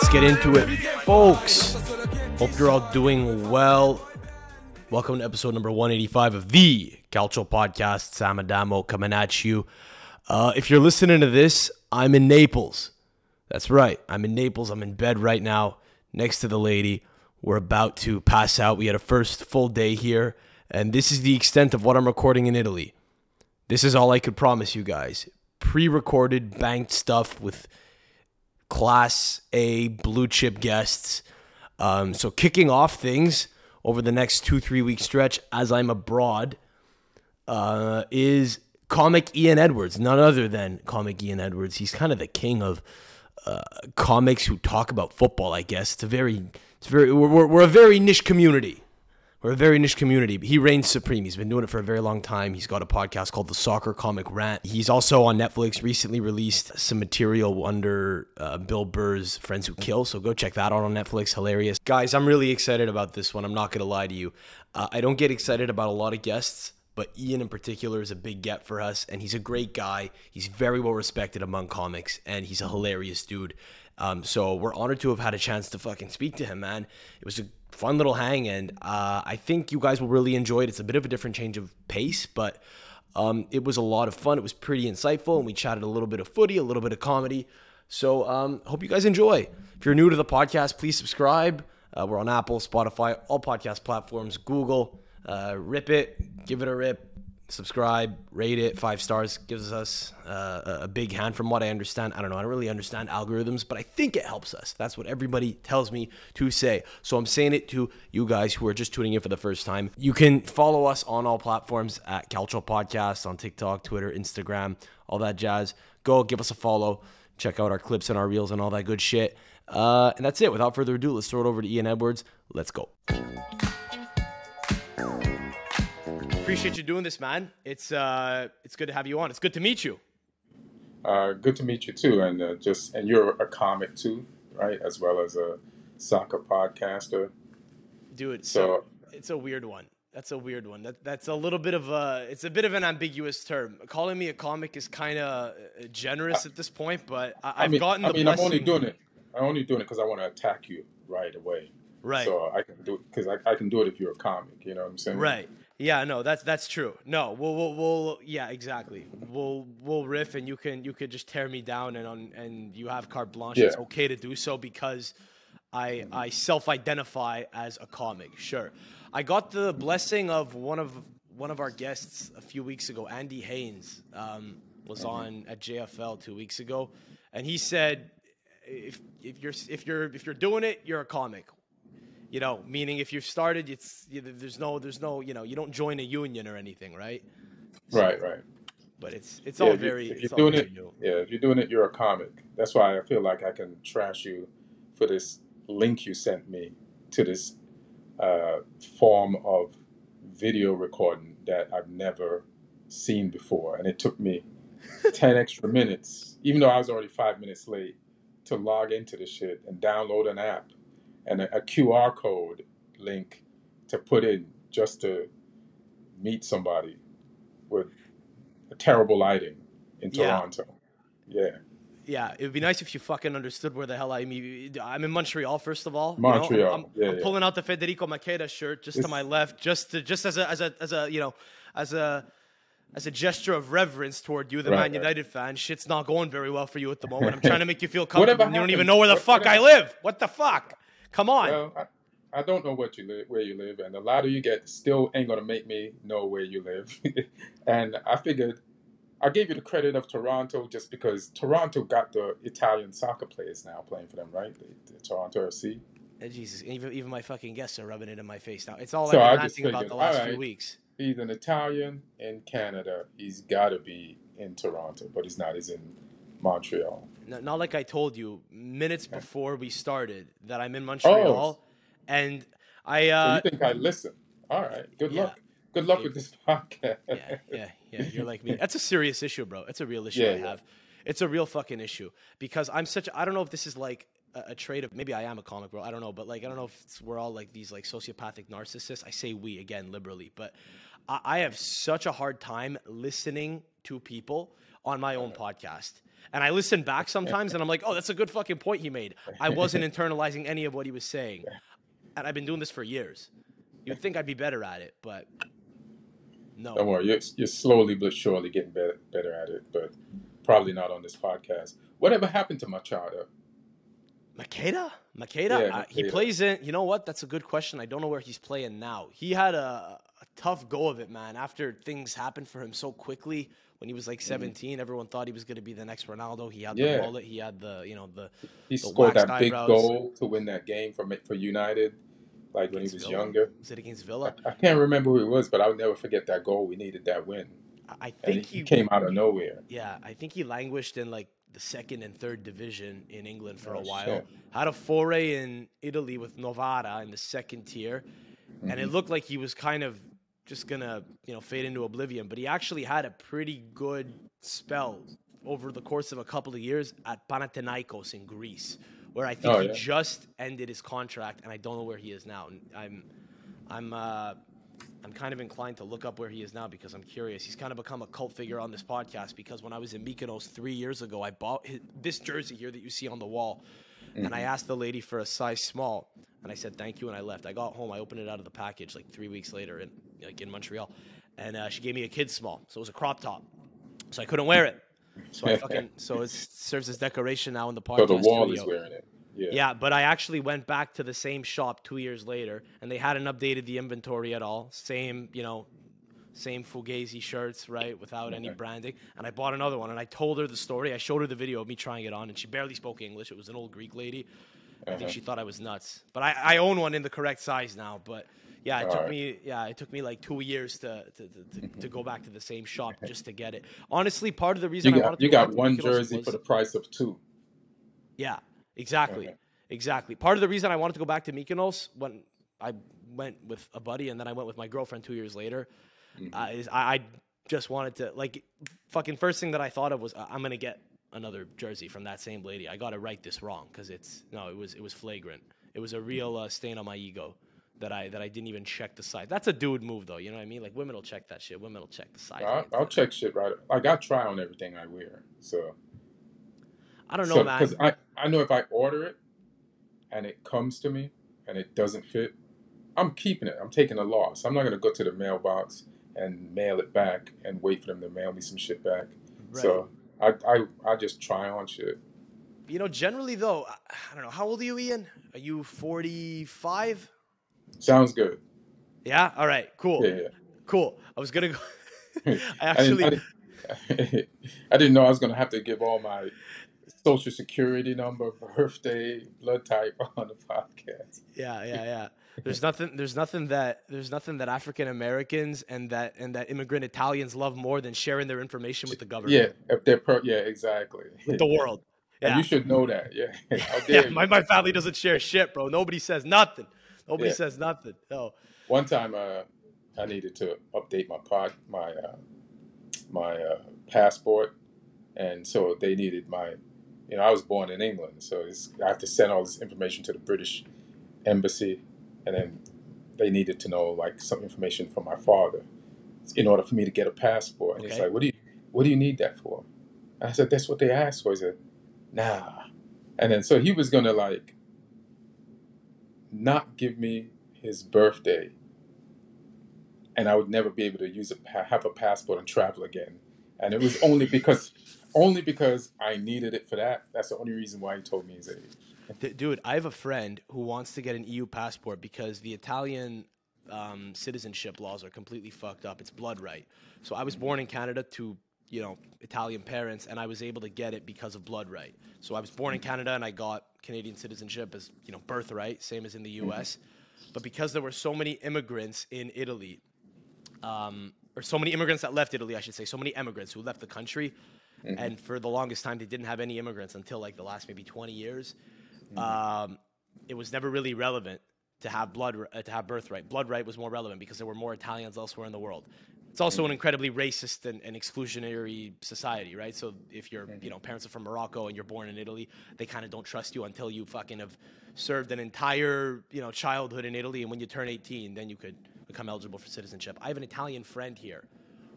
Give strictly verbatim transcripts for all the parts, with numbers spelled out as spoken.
Let's get into it, folks. Hope you're all doing well. Welcome to episode number one eighty-five of the Calcio Podcast. Sam Adamo coming at you. Uh, if you're listening to this, I'm in Naples. That's right. I'm in Naples. I'm in bed right now next to the lady. We're about to pass out. We had a first full day here, and this is the extent of what I'm recording in Italy. This is all I could promise you guys. Pre-recorded, banked stuff with Class A blue-chip guests. Um, so kicking off things over the next two, three-week stretch as I'm abroad uh, is comic Ian Edwards, none other than comic Ian Edwards. He's kind of the king of uh, comics who talk about football, I guess. It's a very, it's very we're, we're a very niche community. We're a very niche community. He reigns supreme. He's been doing it for a very long time. He's got a podcast called the Soccer Comic Rant. He's also on Netflix, recently released some material under uh, Bill Burr's Friends Who Kill. So go check that out on Netflix. Hilarious. Guys, I'm really excited about this one. I'm not going to lie to you. Uh, I don't get excited about a lot of guests, but Ian in particular is a big get for us. And he's a great guy. He's very well respected among comics. And he's a hilarious dude. Um, so we're honored to have had a chance to fucking speak to him, man. It was a fun little hang, and uh, I think you guys will really enjoy it. It's a bit of a different change of pace, but um, it was a lot of fun. It was pretty insightful, and we chatted a little bit of footy, a little bit of comedy. So um, hope you guys enjoy. If you're new to the podcast, please subscribe. Uh, we're on Apple, Spotify, all podcast platforms, Google. Uh, rip it. Give it a rip. Subscribe, rate it, five stars, gives us uh, a big hand from what I understand. I don't know, I don't really understand algorithms, but I think it helps us. That's what everybody tells me to say. So I'm saying it to you guys who are just tuning in for the first time. You can follow us on all platforms at Calcio Podcast, on TikTok, Twitter, Instagram, all that jazz. Go give us a follow. Check out our clips and our reels and all that good shit. Uh, and that's it. Without further ado, let's throw it over to Ian Edwards. Let's go. Appreciate you doing this, man. It's uh, it's good to have you on. It's good to meet you. Uh, good to meet you too, and uh, just and you're a comic too, right? As well as a soccer podcaster. Dude, so it's a weird one. That's a weird one. That that's a little bit of a it's a bit of an ambiguous term. Calling me a comic is kind of generous I, at this point, but I, I've I mean, gotten. The I mean, blessing. I'm only doing it. I'm only doing it because I want to attack you right away. Right. So I can do it because I I can do it if you're a comic. You know what I'm saying? Right. Yeah, no, that's that's true. No, we'll we'll, we'll yeah, exactly. We'll we'll riff, and you can you could just tear me down, and on and you have carte blanche. Yeah. It's okay to do so because I I self-identify as a comic. Sure, I got the blessing of one of one of our guests a few weeks ago. Andy Haynes um, was on at J F L two weeks ago, and he said, if if you're if you're if you're doing it, you're a comic. You know, meaning if you've started, it's you, there's no, there's no, you know, you don't join a union or anything, right? So, right, right. But it's it's yeah, all very. If you're doing it, new. yeah, if you're doing it, you're a comic. That's why I feel like I can trash you for this link you sent me to this uh, form of video recording that I've never seen before, and it took me ten extra minutes, even though I was already five minutes late, to log into the shit and download an app. And a Q R code link to put in just to meet somebody with a terrible lighting in Toronto. Yeah. Yeah. Yeah, it would be nice if you fucking understood where the hell I am. I'm in Montreal, first of all. Montreal. You know, I'm, yeah, I'm yeah. pulling out the Federico Macheda shirt just it's, to my left, just to, just as a as a as a you know as a as a gesture of reverence toward you, the right, Man United right. fan. Shit's not going very well for you at the moment. I'm trying to make you feel comfortable. You don't even know where the what, fuck I live. What the fuck? Come on. Well, I, I don't know what you live, where you live, and a lot of you get still ain't gonna make me know where you live. And I figured I gave you the credit of Toronto just because Toronto got the Italian soccer players now playing for them, right? The, the Toronto F C. And Jesus, even even my fucking guests are rubbing it in my face now. It's all so I've been asking about the last right, few weeks. He's an Italian in Canada. He's got to be in Toronto, but he's not. He's in Montreal. Not like I told you minutes before we started that I'm in Montreal, oh. and I. Uh, so you think I listen? All right. Good yeah. luck. Good luck yeah. with this podcast. Yeah, yeah, yeah. You're like me. That's a serious issue, bro. It's a real issue yeah, I have. Yeah. It's a real fucking issue because I'm such. I don't know if this is like a, a trait of maybe I am a comic, bro. I don't know, but like I don't know if it's, we're all like these like sociopathic narcissists. I say we again liberally, but I, I have such a hard time listening to people on my own podcast. And I listen back sometimes and I'm like, oh, that's a good fucking point he made. I wasn't internalizing any of what he was saying. And I've been doing this for years. You'd think I'd be better at it, but no. Don't worry. You're, you're slowly but surely getting better, better at it, but probably not on this podcast. Whatever happened to Macheda? Macheda? Macheda? Yeah, uh, he plays in, you know what? That's a good question. I don't know where he's playing now. He had a, a tough go of it, man, after things happened for him so quickly. When he was like seventeen, mm-hmm. everyone thought he was going to be the next Ronaldo. He had yeah. the wallet. He had the, you know, the He the scored that big eyebrows. goal to win that game for, for United, like when he was Villa. younger. Was it against Villa? I, I can't remember who it was, but I'll never forget that goal. We needed that win. I think he, he came out of nowhere. Yeah, I think he languished in like the second and third division in England for oh, a while. Shit. Had a foray in Italy with Novara in the second tier. Mm-hmm. And it looked like he was kind of just going to, you know, fade into oblivion. But he actually had a pretty good spell over the course of a couple of years at Panathinaikos in Greece, where I think oh, he yeah. just ended his contract, and I don't know where he is now. I'm I'm, uh, I'm kind of inclined to look up where he is now because I'm curious. He's kind of become a cult figure on this podcast because when I was in Mykonos three years ago, I bought his, this jersey here that you see on the wall, mm-hmm. and I asked the lady for a size small. And I said, thank you, and I left. I got home. I opened it out of the package like three weeks later in, like in Montreal. And uh, she gave me a kid's small. So it was a crop top. So I couldn't wear it. So I fucking, so it serves as decoration now in the podcast. So the wall studio. Is wearing it. Yeah. yeah, but I actually went back to the same shop two years later, and they hadn't updated the inventory at all. Same, you know, same Fugazi shirts, right, without okay. any branding. And I bought another one, and I told her the story. I showed her the video of me trying it on, and she barely spoke English. It was an old Greek lady. I think uh-huh. she thought I was nuts, but I, I own one in the correct size now. But yeah, it All took right. me yeah it took me like two years to to, to, to go back to the same shop just to get it. Honestly, part of the reason you I got, wanted you to got one jersey was, for the price of two. Yeah, exactly, okay. exactly. Part of the reason I wanted to go back to Mykonos when I went with a buddy and then I went with my girlfriend two years later mm-hmm. uh, is I, I just wanted to like fucking first thing that I thought of was uh, I'm gonna get another jersey from that same lady. I got to right this wrong because it's no, it was it was flagrant. It was a real uh, stain on my ego that I that I didn't even check the size. That's a dude move though, you know what I mean? Like women will check that shit. Women will check the size. I, I'll check that. shit right. Like, I try on everything I wear, so I don't know, so, man. Because I I know if I order it and it comes to me and it doesn't fit, I'm keeping it. I'm taking a loss. I'm not gonna go to the mailbox and mail it back and wait for them to mail me some shit back. Right. So. I, I I just try on shit. You know, generally, though, I, I don't know. How old are you, Ian? Are you forty-five? Sounds good. Yeah? All right. Cool. Yeah, yeah. Cool. I was going to go. I actually. I didn't, I, didn't, I didn't know I was going to have to give all my social security number, birthday, blood type on the podcast. Yeah, yeah, yeah. There's nothing. There's nothing that. There's nothing that African Americans and that and that immigrant Italians love more than sharing their information with the government. Yeah, if they're per, yeah, exactly. With the world. Yeah. And you should know that. Yeah. yeah my my family doesn't share shit, bro. Nobody says nothing. Nobody yeah. says nothing. No. One time, uh, I needed to update my pod, my uh, my uh, passport, and so they needed my. You know, I was born in England, so it's, I have to send all this information to the British embassy. And then they needed to know like some information from my father in order for me to get a passport. And okay. he's like, "What do you, what do you need that for?" And I said, "That's what they asked for." He said, "Nah." And then so he was gonna like not give me his birthday, and I would never be able to use a have a passport and travel again. And it was only because only because I needed it for that. That's the only reason why he told me his age. Dude, I have a friend who wants to get an E U passport because the Italian um, citizenship laws are completely fucked up. It's blood right. So I was born in Canada to, you know, Italian parents, and I was able to get it because of blood right. So I was born in Canada, and I got Canadian citizenship as, you know, birthright, same as in the U S But because there were so many immigrants in Italy, um, or so many immigrants that left Italy, I should say, so many immigrants who left the country, mm-hmm. and for the longest time, they didn't have any immigrants until, like, the last maybe twenty years. Um, it was never really relevant to have blood uh, to have birthright. Bloodright was more relevant because there were more Italians elsewhere in the world. It's also an incredibly racist and, and exclusionary society, right? So if your you know parents are from Morocco and you're born in Italy, they kind of don't trust you until you fucking have served an entire you know childhood in Italy, and when you turn eighteen, then you could become eligible for citizenship. I have an Italian friend here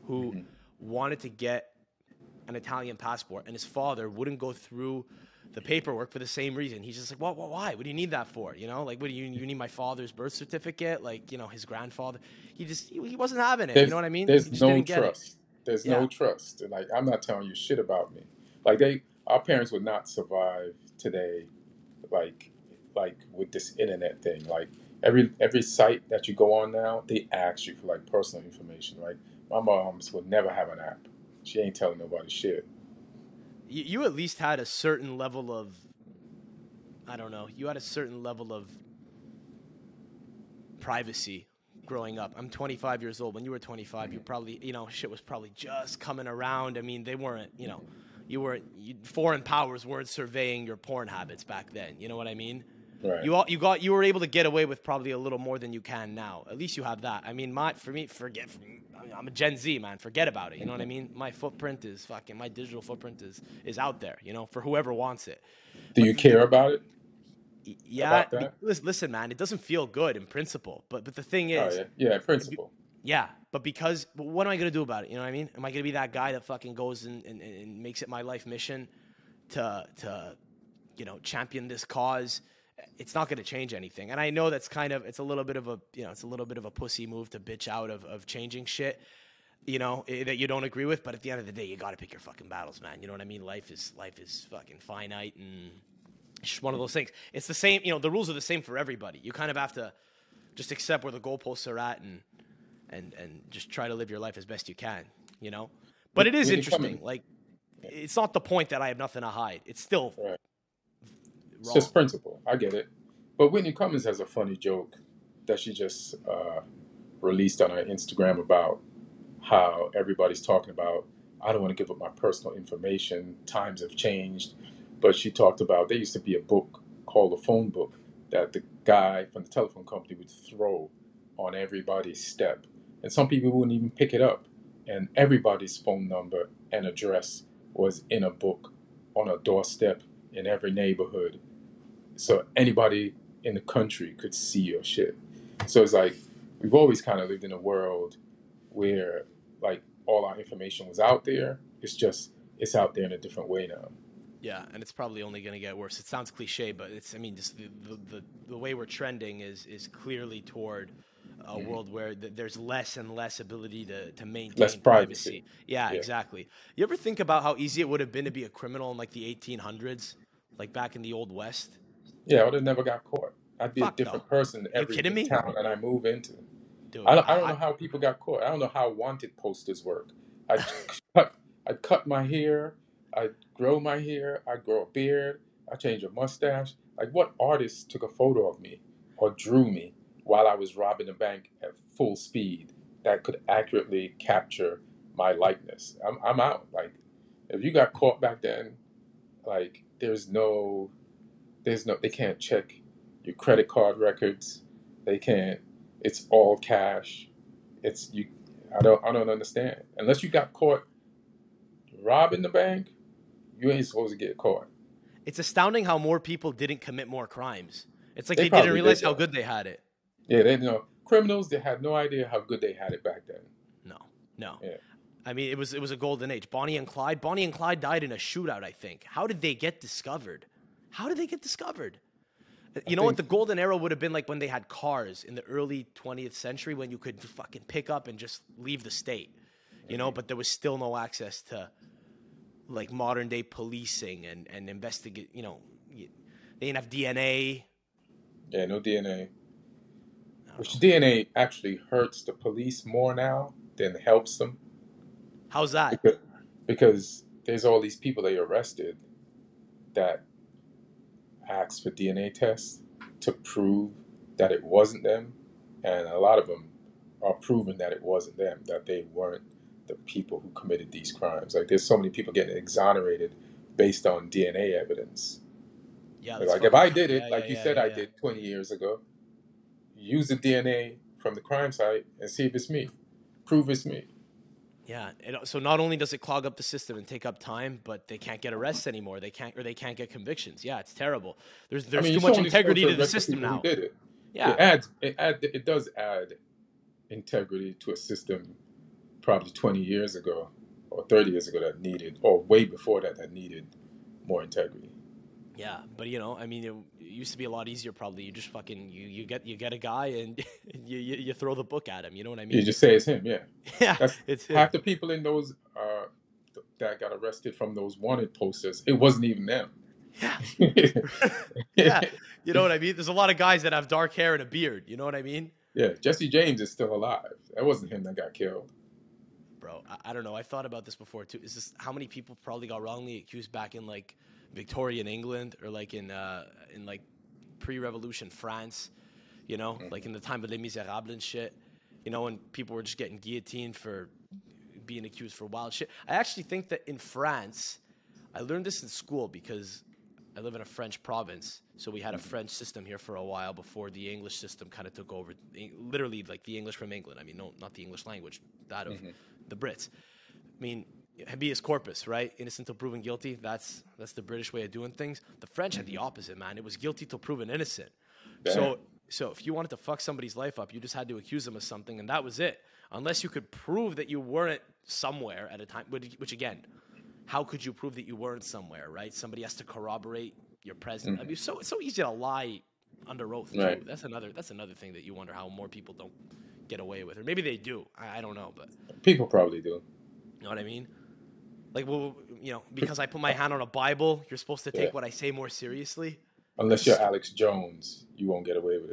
who mm-hmm. wanted to get. an Italian passport, and his father wouldn't go through the paperwork for the same reason. He's just like, well, well, why? What do you need that for? You know, like, what do you, you need my father's birth certificate? Like, you know, his grandfather. He just, he, he wasn't having it. There's, you know what I mean? There's no trust. There's yeah. no trust. Like, I'm not telling you shit about me. Like, they, our parents would not survive today, like, like with this internet thing. Like, every every site that you go on now, they ask you for, like, personal information. Like, my mom's would never have an app. She ain't telling nobody shit. You at least had a certain level of, I don't know, you had a certain level of privacy growing up. I'm twenty-five years old. When you were twenty-five, you probably, you know, shit was probably just coming around. I mean, they weren't, you know, you weren't, you, foreign powers weren't surveying your porn habits back then. You know what I mean? Right. You all, you got, you were able to get away with probably a little more than you can now. At least you have that. I mean, my, for me, forget, for me, I'm a Gen Z, man. Forget about it. You know what I mean? My footprint is fucking, my digital footprint is, is out there, you know, for whoever wants it. Do but you care the, about it? Yeah. About listen, man, it doesn't feel good in principle. But but the thing is. Oh, yeah. yeah, principle. Yeah. But because, but what am I going to do about it? You know what I mean? Am I going to be that guy that fucking goes and, and, and makes it my life mission to, to, you know, champion this cause? It's not going to change anything. And I know that's kind of, it's a little bit of a, you know, it's a little bit of a pussy move to bitch out of, of changing shit, you know, it, that you don't agree with. But at the end of the day, you got to pick your fucking battles, man. You know what I mean? Life is, life is fucking finite. And it's just one of those things. It's the same, you know, the rules are the same for everybody. You kind of have to just accept where the goalposts are at and, and, and just try to live your life as best you can, you know, but it is when interesting. Like, it's not the point that I have nothing to hide. It's still right. It's just principle. I get it. But Whitney Cummings has a funny joke that she just uh, released on her Instagram about how everybody's talking about, I don't want to give up my personal information. Times have changed. But she talked about there used to be a book called a phone book that the guy from the telephone company would throw on everybody's step. And some people wouldn't even pick it up. And everybody's phone number and address was in a book on a doorstep in every neighborhood. So anybody in the country could see your shit. So it's like, we've always kind of lived in a world where like all our information was out there. It's just, it's out there in a different way now. Yeah. And it's probably only going to get worse. It sounds cliche, but it's, I mean, just the, the, the, the way we're trending is, is clearly toward a mm-hmm. world where th- there's less and less ability to, to maintain less privacy. privacy. Yeah, yeah, exactly. You ever think about how easy it would have been to be a criminal in like the eighteen hundreds, like back in the old West? Yeah, I would have never got caught. I'd be Fuck a different no. person every town that I move into. Dude, I don't, I don't I, know how people got caught. I don't know how wanted posters work. I'd, cut, I'd cut my hair. I'd grow my hair. I'd grow a beard. I'd change a mustache. Like, what artist took a photo of me or drew me while I was robbing a bank at full speed that could accurately capture my likeness? I'm, I'm out. Like, if you got caught back then, like, there's no... There's no, they can't check your credit card records. They can't, it's all cash. It's, you, I don't, I don't understand. Unless you got caught robbing the bank, you ain't supposed to get caught. It's astounding how more people didn't commit more crimes. It's like they, they didn't realize did how good they had it. Yeah, they you know. Criminals, they had no idea how good they had it back then. No, no. Yeah. I mean, it was, it was a golden age. Bonnie and Clyde, Bonnie and Clyde died in a shootout, I think. How did they get discovered? How did they get discovered? You I know what? The golden era would have been like when they had cars in the early twentieth century when you could fucking pick up and just leave the state, you know, but there was still no access to like modern day policing and, and investigate, you know, they didn't have D N A. Yeah, no D N A. Which know. D N A actually hurts the police more now than helps them. How's that? Because, because there's all these people they arrested that asked for D N A tests to prove that it wasn't them, and a lot of them are proving that it wasn't them, that they weren't the people who committed these crimes. Like, there's so many people getting exonerated based on D N A evidence. Yeah, that's like, if I did it, yeah, like yeah, you yeah, said yeah, I yeah. did twenty years ago, use the D N A from the crime site and see if it's me. Prove it's me. Yeah, and so not only does it clog up the system and take up time, but they can't get arrests anymore. They can't, or they can't get convictions. Yeah, it's terrible. There's there's I mean, too much integrity to the system now. Did it. Yeah, it adds it add it does add integrity to a system probably twenty years ago or thirty years ago that needed, or way before that, that needed more integrity. Yeah, but you know, I mean, it, it used to be a lot easier. Probably you just fucking you you get you get a guy and you, you you throw the book at him. You know what I mean? You just say it's him. Yeah, yeah. That's, it's half him. The people in those uh, th- that got arrested from those wanted posters, it wasn't even them. Yeah, yeah. You know what I mean? There's a lot of guys that have dark hair and a beard. You know what I mean? Yeah, Jesse James is still alive. That wasn't him that got killed. Bro, I, I don't know. I thought about this before too. Is this how many people probably got wrongly accused back in like Victorian England or like in uh, in like pre-revolution France, you know, mm-hmm. like in the time of Les Miserables and shit, you know, and people were just getting guillotined for being accused for wild shit. I actually think that in France, I learned this in school because I live in a French province, so we had a French system here for a while before the English system kind of took over. Literally, like the English from England. I mean, no, not the English language, that of mm-hmm. the Brits. I mean, habeas corpus, right? Innocent till proven guilty. That's that's the British way of doing things. The French had the opposite, man. It was guilty till proven innocent. Damn. So, so if you wanted to fuck somebody's life up, you just had to accuse them of something, and that was it. Unless you could prove that you weren't somewhere at a time, which again. How could you prove that you weren't somewhere, right? Somebody has to corroborate your presence. Mm-hmm. I mean, so it's so easy to lie under oath, too. Right. That's another that's another thing that you wonder how more people don't get away with. Or maybe they do. I, I don't know, but people probably do. You know what I mean? Like, well, you know, because I put my hand on a Bible, you're supposed to take yeah. what I say more seriously. Unless you're Alex Jones, you won't get away with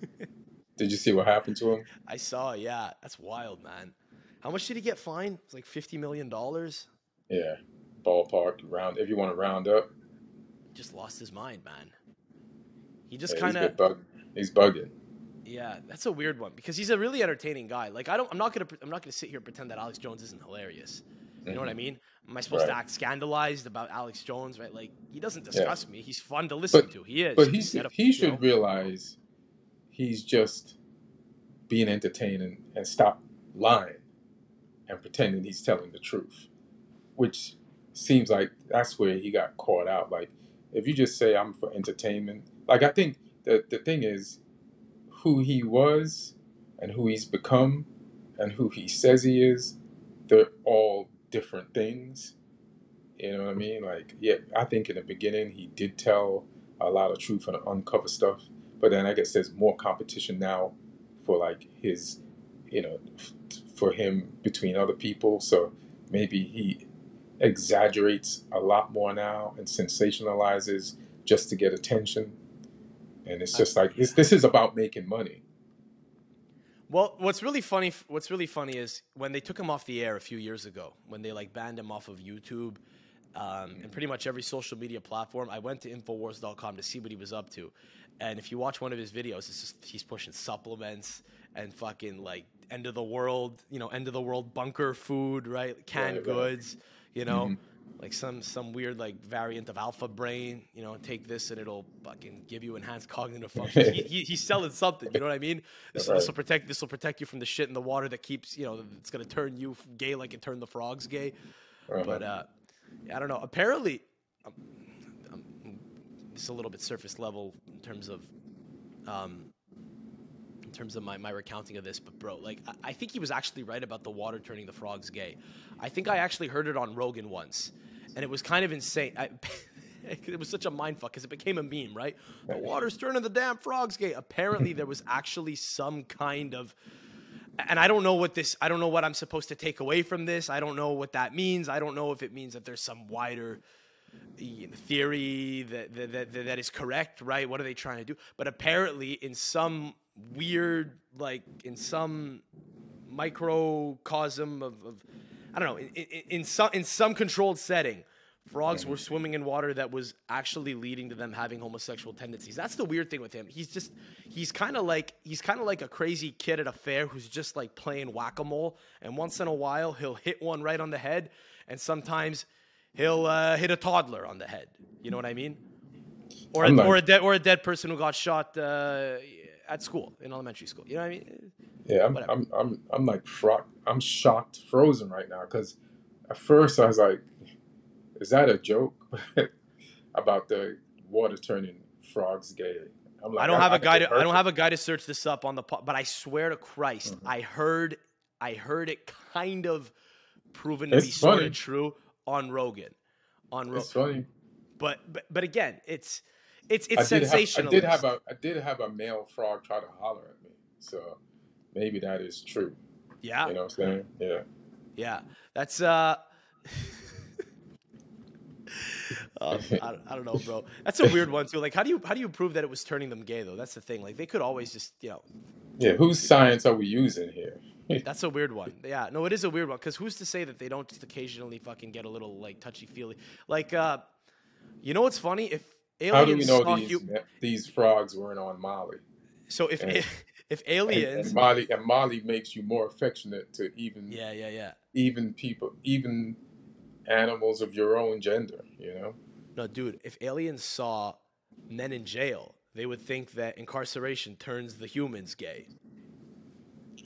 it. Did you see what happened to him? I saw, yeah. That's wild, man. How much did he get fined? It's like fifty million dollars. Yeah. Ballpark, round, if you want to round up. Just lost his mind, man. He just yeah, kind of... Bug- he's bugging. Yeah, that's a weird one because he's a really entertaining guy. Like, I don't, I'm not going to I'm not gonna sit here and pretend that Alex Jones isn't hilarious. You mm-hmm. know what I mean? Am I supposed right. to act scandalized about Alex Jones, right? Like, he doesn't disgust yeah. me. He's fun to listen but, to. He is. But he, should, up, he should know? realize he's just being entertaining and stop lying. And pretending he's telling the truth, which seems like that's where he got caught out. Like, if you just say I'm for entertainment, like I think that the thing is who he was and who he's become and who he says he is, they're all different things. You know what I mean? Like, yeah, I think in the beginning he did tell a lot of truth and uncover stuff, but then I guess there's more competition now for like his, you know, for him between other people. So maybe he exaggerates a lot more now and sensationalizes just to get attention. And it's just I, like, yeah. this, this is about making money. Well, what's really funny, what's really funny is when they took him off the air a few years ago, when they like banned him off of YouTube um, mm-hmm. and pretty much every social media platform, I went to Infowars dot com to see what he was up to. And if you watch one of his videos, it's just, he's pushing supplements and fucking like, end of the world, you know, end of the world bunker food, right? Canned right, goods, right. you know, mm-hmm. like some some weird like variant of Alpha Brain, you know, take this and it'll fucking give you enhanced cognitive function. he, he, he's selling something, you know what I mean? This right. will protect this will protect you from the shit in the water that keeps, you know, it's gonna turn you gay like it turned the frogs gay. Right. But uh, I don't know. Apparently, um, um, it's a little bit surface level in terms of. Um, In terms of my, my recounting of this, but bro, like I, I think he was actually right about the water turning the frogs gay. I think I actually heard it on Rogan once, and it was kind of insane. I, it was such a mindfuck because it became a meme, right? The water's turning the damn frogs gay. Apparently, there was actually some kind of, and I don't know what this. I don't know what I'm supposed to take away from this. I don't know what that means. I don't know if it means that there's some wider theory that that that, that is correct, right? What are they trying to do? But apparently, in some weird, like in some microcosm of, of I don't know, in, in, in some in some controlled setting, frogs were swimming in water that was actually leading to them having homosexual tendencies. That's the weird thing with him. He's just he's kind of like he's kind of like a crazy kid at a fair who's just like playing whack-a-mole. And once in a while, he'll hit one right on the head, and sometimes he'll uh, hit a toddler on the head. You know what I mean? Or a, or a dead or a dead person who got shot. Uh, At school, in elementary school, you know what I mean? Yeah, I'm, I'm, I'm, I'm like, fro- I'm shocked, frozen right now. Because at first I was like, "Is that a joke about the water turning frogs gay?" I'm like, I don't I, have I, a guy. To, I don't have a guy to search this up on the. But I swear to Christ, mm-hmm. I heard, I heard it kind of proven to it's be funny. sort of true on Rogan. On Rogan. It's funny. But, but but again, it's it's it's sensational. I did have a I did have a male frog try to holler at me, so maybe that is true. Yeah, you know what I'm saying? Yeah, yeah. That's uh, uh I, I don't know, bro. That's a weird one too. Like, how do you how do you prove that it was turning them gay though? That's the thing. Like, they could always just you know. Yeah, whose science are we using here? That's a weird one. Yeah, no, it is a weird one because who's to say that they don't just occasionally fucking get a little like touchy feely? Like, uh, you know what's funny? If aliens how do we know these, you... these frogs weren't on Molly? So if and, if aliens and, and Molly and Molly makes you more affectionate to even yeah yeah yeah even people even animals of your own gender, you know? No, dude. If aliens saw men in jail, they would think that incarceration turns the humans gay.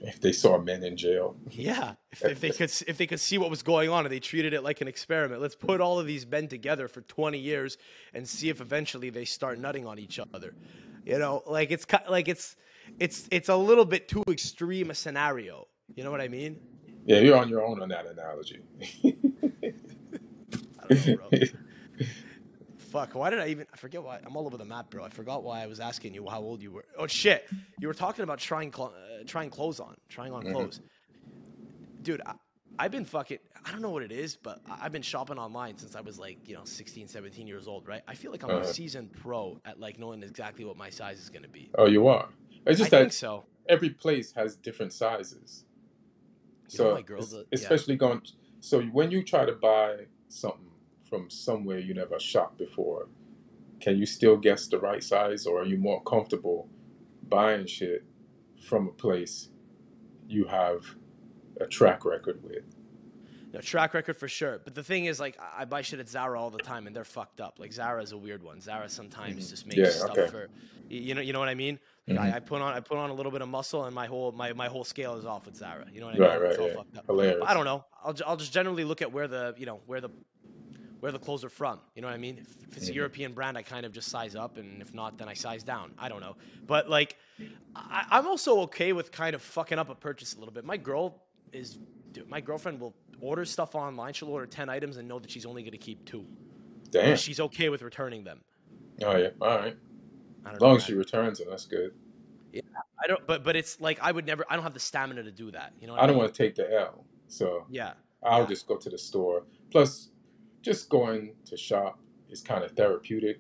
If they saw men in jail, yeah. If, if they could, if they could see what was going on, and they treated it like an experiment. Let's put all of these men together for twenty years and see if eventually they start nutting on each other. You know, like it's like it's it's it's a little bit too extreme a scenario. You know what I mean? Yeah, you're on your own on that analogy. I don't know, bro. Fuck, why did I even, I forget why, I'm all over the map, bro. I forgot why I was asking you how old you were. Oh, shit. You were talking about trying cl- uh, trying clothes on, trying on mm-hmm. clothes. Dude, I, I've been fucking, I don't know what it is, but I've been shopping online since I was like, you know, sixteen, seventeen years old, right? I feel like I'm uh-huh. a seasoned pro at like knowing exactly what my size is going to be. Oh, you are? It's just I that think so. Every place has different sizes. You so, know my girls are, especially yeah. going, so when you try to buy something from somewhere you never shopped before, can you still guess the right size, or are you more comfortable buying shit from a place you have a track record with? No, track record for sure. But the thing is, like, I buy shit at Zara all the time, and they're fucked up. Like, Zara's a weird one. Zara sometimes mm-hmm. just makes yeah, stuff okay. for, you know, you know what I mean. Like, mm-hmm. I, I put on I put on a little bit of muscle, and my whole my, my whole scale is off with Zara. You know what I right, mean? Right, it's all yeah. fucked up. Hilarious. But I don't know. I'll I'll just generally look at where the you know where the where the clothes are from, you know what I mean? If, if it's a European brand, I kind of just size up, and if not, then I size down. I don't know. But, like, I, I'm also okay with kind of fucking up a purchase a little bit. My girl is, dude, my girlfriend will order stuff online. She'll order ten items and know that she's only going to keep two. Damn. And she's okay with returning them. Oh, yeah. All right. I don't as long know, as she I, returns them, that's good. Yeah. I don't, but, but it's like, I would never, I don't have the stamina to do that. You know what I, I don't mean? want to take the L. So, yeah. I'll yeah. just go to the store. Plus, just going to shop is kind of therapeutic,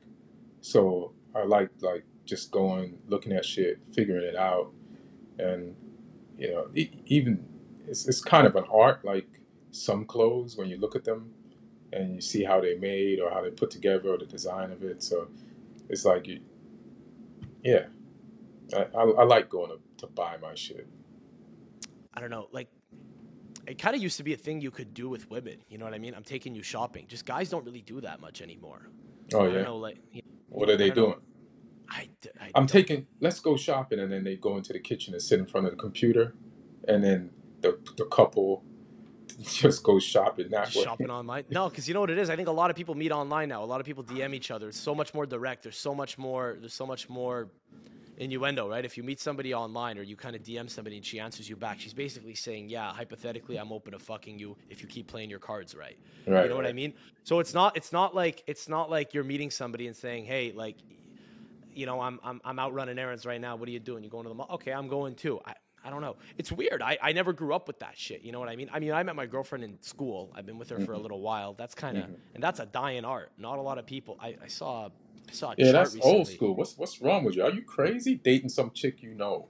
so I like like just going, looking at shit, figuring it out, and you know, it, even it's it's kind of an art. Like some clothes, when you look at them and you see how they made or how they put together or the design of it, so it's like, you, yeah, I, I I like going to, to buy my shit. I don't know, like. It kind of used to be a thing you could do with women. You know what I mean? I'm taking you shopping. Just guys don't really do that much anymore. Oh, I yeah. Don't know, like, you know, what are they I doing? I, I I'm don't. taking, let's go shopping. And then they go into the kitchen and sit in front of the computer. And then the the couple just go shopping that way. Shopping online? No, because you know what it is? I think a lot of people meet online now. A lot of people D M each other. It's so much more direct. There's so much more, there's so much more innuendo, right? If you meet somebody online or you kind of D M somebody and she answers you back, she's basically saying, yeah, hypothetically, I'm open to fucking you if you keep playing your cards right. right you know right. what I mean? So it's not it's not like it's not like you're meeting somebody and saying, hey, like, you know, I'm I'm I'm out running errands right now. What are you doing? You going to the mall? Okay, I'm going too. I, I don't know. It's weird. I, I never grew up with that shit. You know what I mean? I mean, I met my girlfriend in school. I've been with her mm-hmm. for a little while. That's kind of mm-hmm. and that's a dying art. Not a lot of people. I, I saw I saw a yeah, chart that's recently. Old school. What's what's wrong with you? Are you crazy dating some chick you know?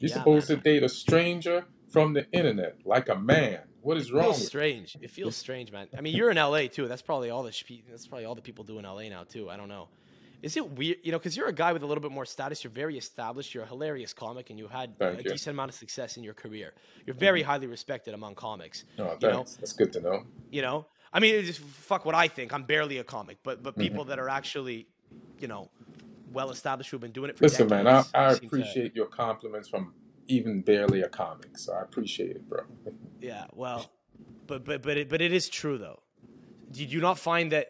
You're yeah, supposed man. to date a stranger from the internet, like a man. What is it wrong? Feels with strange. You? It feels strange, man. I mean, you're in L A too. That's probably all the sh- that's probably all the people do in L A now too. I don't know. Is it weird? You know, because you're a guy with a little bit more status. You're very established. You're a hilarious comic, and you had Thank a you. decent amount of success in your career. You're very mm-hmm. highly respected among comics. Oh, thanks. You know? That's good to know. You know, I mean, it's just fuck what I think. I'm barely a comic, but but mm-hmm. people that are actually, you know, well established who've been doing it for Listen, decades. Listen, man, I, I appreciate to... your compliments from even barely a comic. So I appreciate it, bro. Yeah, well, but but but it, but it is true though. Did you not find that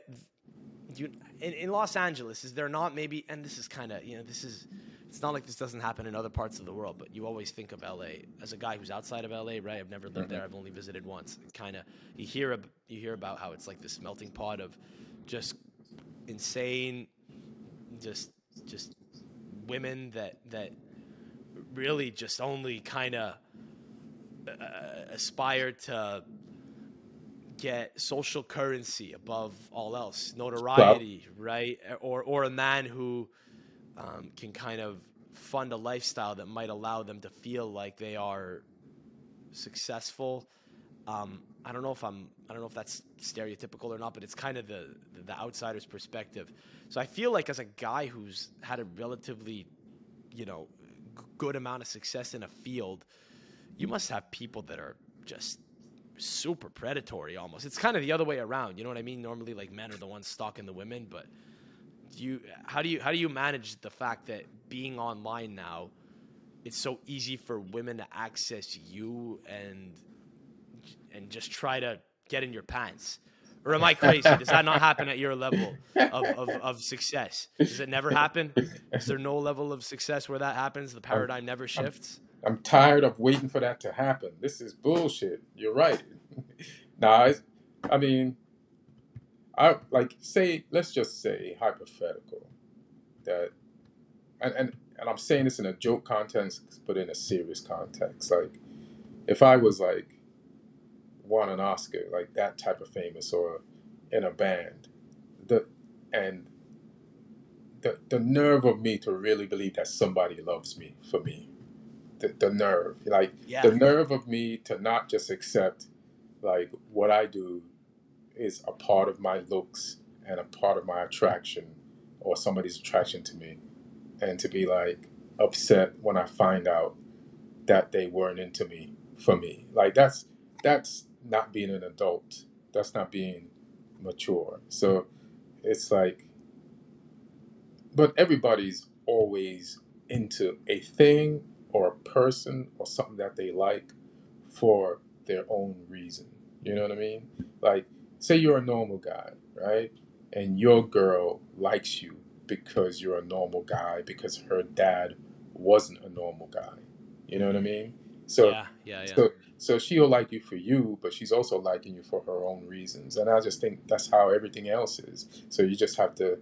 you? In, in Los Angeles, is there not maybe, and this is kind of, you know, this is it's not like this doesn't happen in other parts of the world, but you always think of L A as a guy who's outside of L A, right? I've never lived there. I've only visited once. Kind of, you hear, you hear about how it's like this melting pot of just insane, just, just women that, that really just only kind of uh, aspire to get social currency above all else, notoriety, wow. right? Or, or a man who, Um, can kind of fund a lifestyle that might allow them to feel like they are successful. Um, I don't know if I'm, I don't know if that's stereotypical or not, but it's kind of the, the outsider's perspective. So I feel like as a guy who's had a relatively, you know, g- good amount of success in a field, you must have people that are just super predatory almost. It's kind of the other way around. You know what I mean? Normally like men are the ones stalking the women, but Do you how do you how do you manage the fact that being online now, it's so easy for women to access you and and just try to get in your pants? Or am I crazy? Does that not happen at your level of, of, of success? Does it never happen? Is there no level of success where that happens? The paradigm I'm, never shifts? I'm, I'm tired of waiting for that to happen. This is bullshit. You're right. Nah, it's, I mean... I like say, let's just say hypothetical that, and, and, and I'm saying this in a joke context, but in a serious context. Like if I was like won an Oscar, like that type of famous or in a band, the, and the, the nerve of me to really believe that somebody loves me for me, the, the nerve, like yeah. the nerve of me to not just accept like what I do is a part of my looks and a part of my attraction or somebody's attraction to me, and to be like upset when I find out that they weren't into me for me. Like that's that's not being an adult. That's not being mature. So it's like, but everybody's always into a thing or a person or something that they like for their own reason. You know what I mean? Like, say you're a normal guy, right? And your girl likes you because you're a normal guy, because her dad wasn't a normal guy. You know what I mean? So, yeah, yeah, yeah. so, so she'll like you for you, but she's also liking you for her own reasons. And I just think that's how everything else is. So you just have to,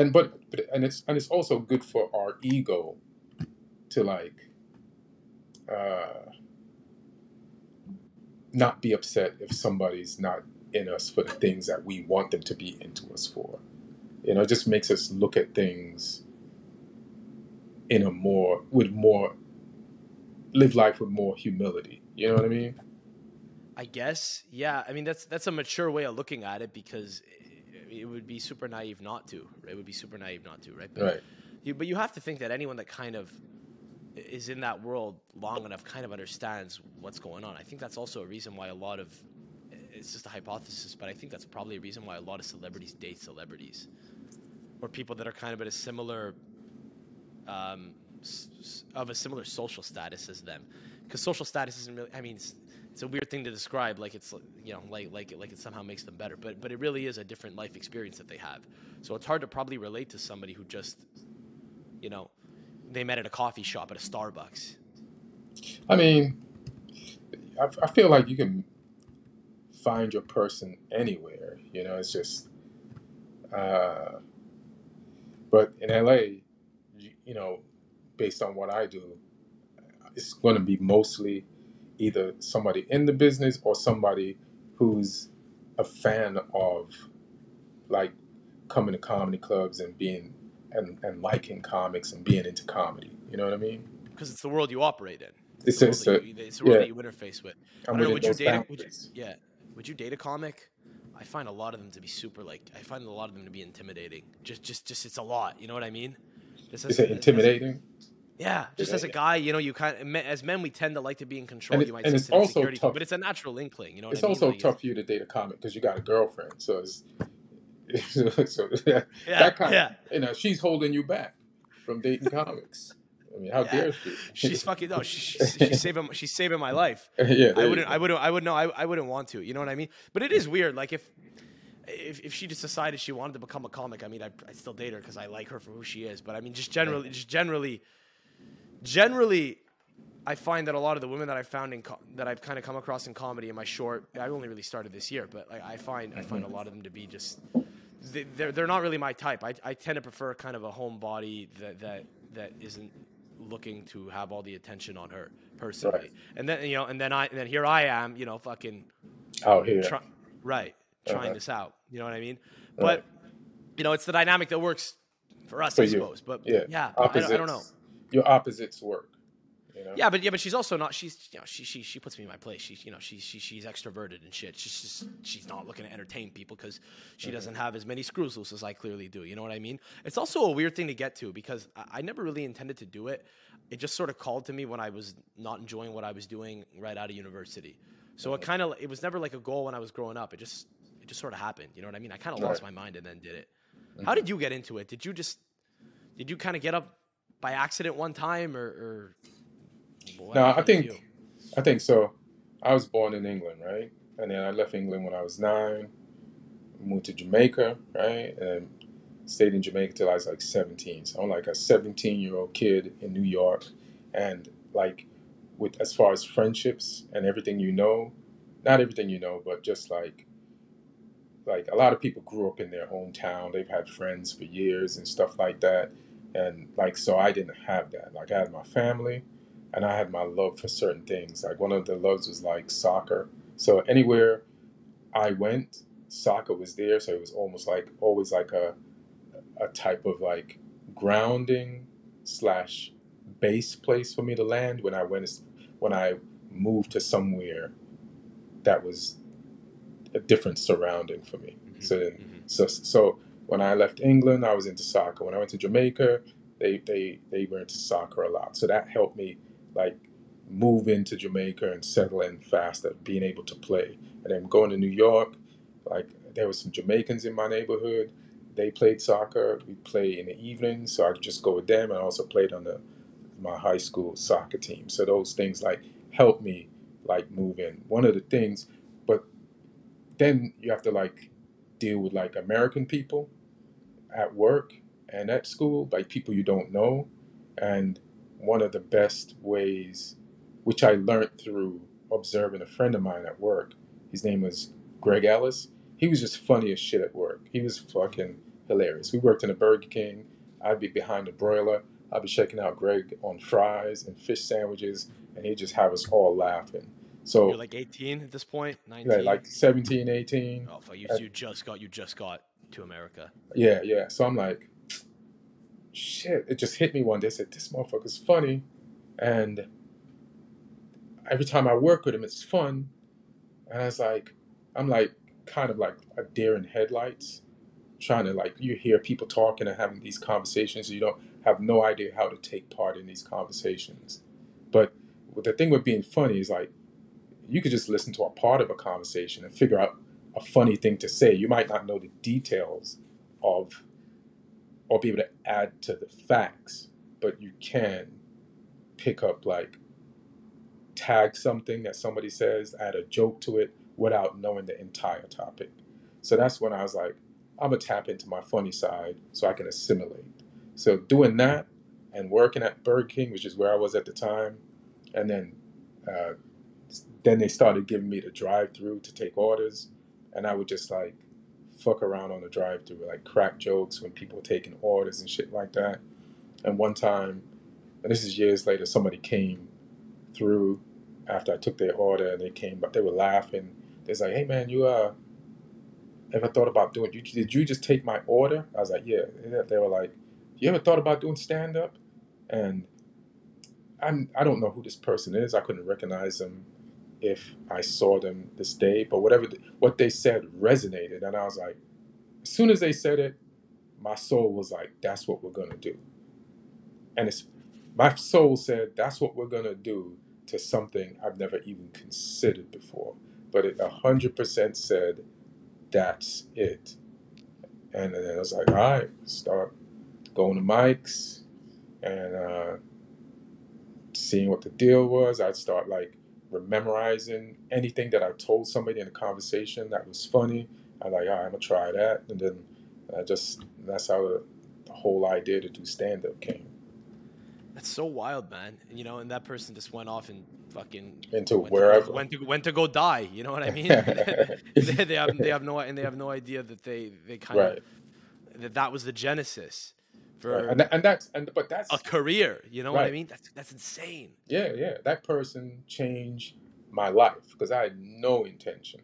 and but, but and it's and it's also good for our ego to like, uh, not be upset if somebody's not in us for the things that we want them to be into us for. You know, it just makes us look at things in a more, with more, live life with more humility. You know what I mean? I guess, yeah. I mean, that's that's a mature way of looking at it, because it, it would be super naive not to. Right? It would be super naive not to, right? But, right. You, but you have to think that anyone that kind of is in that world long enough kind of understands what's going on. I think that's also a reason why a lot of, it's just a hypothesis, but I think that's probably a reason why a lot of celebrities date celebrities or people that are kind of at a similar, um, s- of a similar social status as them. Because social status isn't really, I mean, it's, it's a weird thing to describe. Like it's, you know, like, like it, like it somehow makes them better, but, but it really is a different life experience that they have. So it's hard to probably relate to somebody who just, you know, they met at a coffee shop at a Starbucks. I mean, I, I feel like you can find your person anywhere, you know. It's just, uh, but in L A, you, you know, based on what I do, it's going to be mostly either somebody in the business or somebody who's a fan of like coming to comedy clubs and being and, and liking comics and being into comedy. You know what I mean? Because it's the world you operate in. It's, it's the world, a, that, you, it's the world yeah. that you interface with. I'm I don't know. Would you date? A, would you, yeah. Would you date a comic? I find a lot of them to be super, like, I find a lot of them to be intimidating. Just, just, just, it's a lot. You know what I mean? Just as, Is it intimidating? As, yeah. Just yeah, as a guy, you know, you kind of, as men, we tend to like to be in control. It, you might and say it's also tough. Thing, but it's a natural inkling. You know what it's I mean? Also like, it's also tough for you to date a comic because you got a girlfriend. So it's, so yeah, yeah, that kind yeah. of, you know, she's holding you back from dating comics. I mean, how yeah. dare she? She's fucking no. She, she, she's saving. She's saving my life. Yeah, I wouldn't. I wouldn't. I would know. I, I wouldn't want to. You know what I mean? But it is weird. Like if if, if she just decided she wanted to become a comic, I mean, I I still date her because I like her for who she is. But I mean, just generally, just generally, generally, I find that a lot of the women that I found in co- that I've kind of come across in comedy in my short, I only really started this year, but like I find I find a lot of them to be just they, they're they're not really my type. I I tend to prefer kind of a homebody that that that isn't looking to have all the attention on her personally. Right. And then, you know, and then I, and then here I am, you know, fucking out here. Try, right. Trying uh-huh. this out. You know what I mean? But, right. you know, it's the dynamic that works for us, for I you. suppose. But yeah, yeah I, don't, I don't know. Your opposites work. You know? Yeah, but yeah, but she's also not, she's, you know, she, she, she puts me in my place. She, you know, she, she, she's extroverted and shit. She's just, she's not looking to entertain people because she mm-hmm. doesn't have as many screws loose as I clearly do. You know what I mean? It's also a weird thing to get to because I, I never really intended to do it. It just sort of called to me when I was not enjoying what I was doing right out of university. So mm-hmm. it kind of, it was never like a goal when I was growing up. It just, it just sort of happened. You know what I mean? I kind of right. lost my mind and then did it. Mm-hmm. How did you get into it? Did you just, did you kind of get up by accident one time or, or Boy, no, I think, you. I think so. I was born in England, right? And then I left England when I was nine, moved to Jamaica, right? And stayed in Jamaica till I was like seventeen. So I'm like a seventeen-year-old kid in New York. And like, with as far as friendships and everything you know, not everything you know, but just like, like a lot of people grew up in their hometown. They've had friends for years and stuff like that. And like, so I didn't have that. Like I had my family. And I had my love for certain things. Like one of the loves was like soccer. So anywhere I went, soccer was there. So it was almost like always like a a type of like grounding slash base place for me to land when I went when I moved to somewhere that was a different surrounding for me. Mm-hmm. So then, mm-hmm. so so when I left England, I was into soccer. When I went to Jamaica, they they they were into soccer a lot. So that helped me. Like move into Jamaica and settle in faster, being able to play. And then going to New York, like there were some Jamaicans in my neighborhood. They played soccer. We played in the evening, so I could just go with them. And I also played on the my high school soccer team. So those things like helped me like move in. One of the things, but then you have to like deal with like American people at work and at school, like people you don't know. And one of the best ways, which I learned through observing a friend of mine at work, his name was Greg Ellis. He was just funny as shit at work. He was fucking hilarious. We worked in a Burger King. I'd be behind the broiler. I'd be checking out Greg on fries and fish sandwiches, and he'd just have us all laughing. So you're like eighteen at this point, nineteen, yeah, like seventeen, eighteen. Oh, fuck, you, you just got you just got to America. Yeah, yeah. So I'm like, shit, it just hit me one day. I said, this motherfucker's funny. And every time I work with him, it's fun. And I was like, I'm like, kind of like a deer in headlights, trying to like, you hear people talking and having these conversations. You don't have no idea how to take part in these conversations. But the thing with being funny is like, you could just listen to a part of a conversation and figure out a funny thing to say. You might not know the details of or be able to add to the facts, but you can pick up, like, tag something that somebody says, add a joke to it without knowing the entire topic. So that's when I was like, I'm going to tap into my funny side so I can assimilate. So doing that and working at Burger King, which is where I was at the time, and then uh, then they started giving me the drive-through to take orders, and I would just, like, fuck around on the drive-thru, like crack jokes when people were taking orders and shit like that. And one time, and this is years later, somebody came through after I took their order, and they came, but they were laughing. They was like, "Hey man, you uh, ever thought about doing? You, did you just take my order?" I was like, "Yeah." They were like, "You ever thought about doing stand-up?" And I'm, I don't know who this person is. I couldn't recognize them if I saw them this day, but whatever, the, what they said resonated. And I was like, as soon as they said it, my soul was like, that's what we're going to do. And it's, my soul said, that's what we're going to do to something I've never even considered before. But it one hundred percent said, that's it. And then I was like, all right, start going to mics and uh, seeing what the deal was. I'd start like, memorizing anything that I told somebody in a conversation that was funny. I was like, all right, I'm going to try that. And then I just, that's how the, the whole idea to do stand-up came. That's so wild, man. And, you know, and that person just went off and fucking into went wherever to, went to went to go die. You know what I mean? they, they have they have no and they have no idea that they they kind right. of that that was the genesis for right. and, and that's and but that's a career. You know right. what I mean? That's that's insane. Yeah, yeah. That person changed my life because I had no intention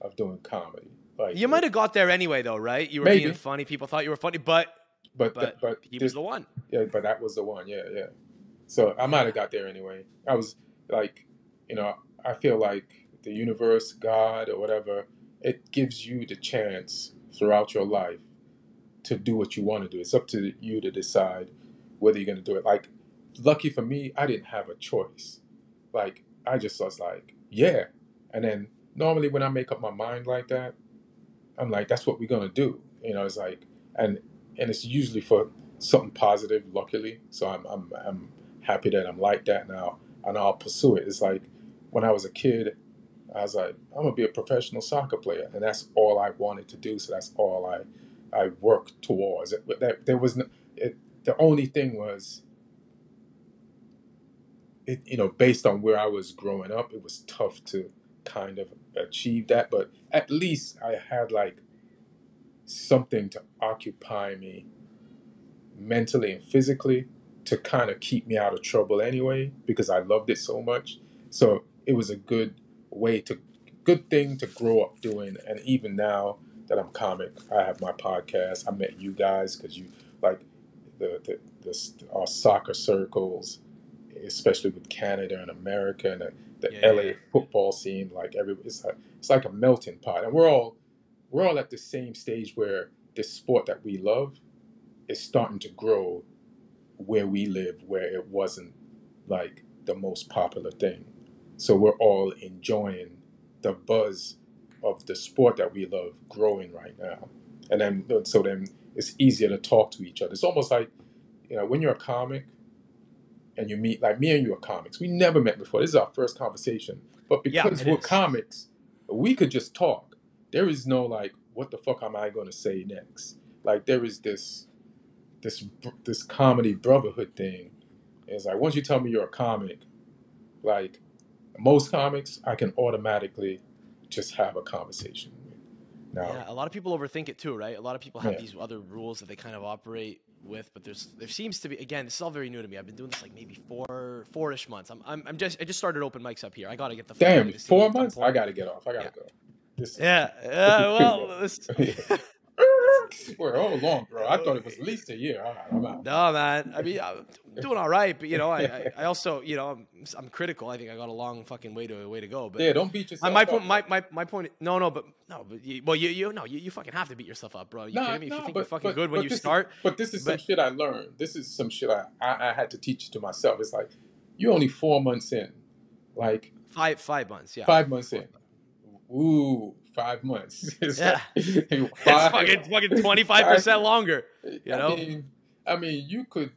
of doing comedy. Like you might have got there anyway, though, right? You were maybe. being funny. People thought you were funny, but. But but, the, but he this, was the one. Yeah, but that was the one. Yeah, yeah. So I might have got there anyway. I was like, you know, I feel like the universe, God, or whatever, it gives you the chance throughout your life to do what you want to do. It's up to you to decide whether you're going to do it. Like, lucky for me, I didn't have a choice. Like, I just was like, yeah. And then normally when I make up my mind like that, I'm like, that's what we're going to do. You know, it's like, and. And it's usually for something positive, luckily. So I'm I'm I'm happy that I'm like that now, and I'll pursue it. It's like when I was a kid, I was like, I'm gonna be a professional soccer player, and that's all I wanted to do. So that's all I I worked towards. It, that, there was no, it, the only thing was, it you know, based on where I was growing up, it was tough to kind of achieve that. But at least I had like. Something to occupy me mentally and physically to kind of keep me out of trouble anyway, because I loved it so much. So it was a good way to, good thing to grow up doing. And even now that I'm comic, I have my podcast. I met you guys because you like the, the, the our soccer circles, especially with Canada and America and the, the yeah, L A yeah. football scene. Like every, it's like, it's like a melting pot, and we're all. We're all at the same stage where this sport that we love is starting to grow where we live, where it wasn't like the most popular thing. So we're all enjoying the buzz of the sport that we love growing right now. And then, so then it's easier to talk to each other. It's almost like, you know, when you're a comic and you meet, like me and you are comics, we never met before. This is our first conversation, but because yeah, we're is. comics, we could just talk. There is no like, what the fuck am I going to say next? Like there is this, this, this comedy brotherhood thing. It's like once you tell me you're a comic, like most comics, I can automatically just have a conversation with. Now, yeah, a lot of people overthink it too, right? A lot of people have yeah. these other rules that they kind of operate with, but there's there seems to be again, this is all very new to me. I've been doing this like maybe four four-ish months. I'm I'm, I'm just I just started open mics up here. I got to get the damn four months. I got to get off. I got to yeah. go. This, yeah, uh, well, this... we're all long, bro. I thought it was at least a year. All right, I'm out. No, man. I mean, I'm doing all right, but you know, I, I, I also, you know, I'm, I'm critical. I think I got a long fucking way to way to go. But yeah, don't beat yourself. My up, point, my, my my point. No, no, but no, but you, well, you you no, you, you fucking have to beat yourself up, bro. You nah, kidding me? If nah, you think but, you're fucking but, good when you start. Is, but this is but, some shit I learned. This is some shit I, I I had to teach to myself. It's like you're only four months in, like five five months, yeah, five months in. Ooh, five months. It's yeah, like, five, it's fucking fucking twenty-five percent longer. You know, I mean, I mean, you could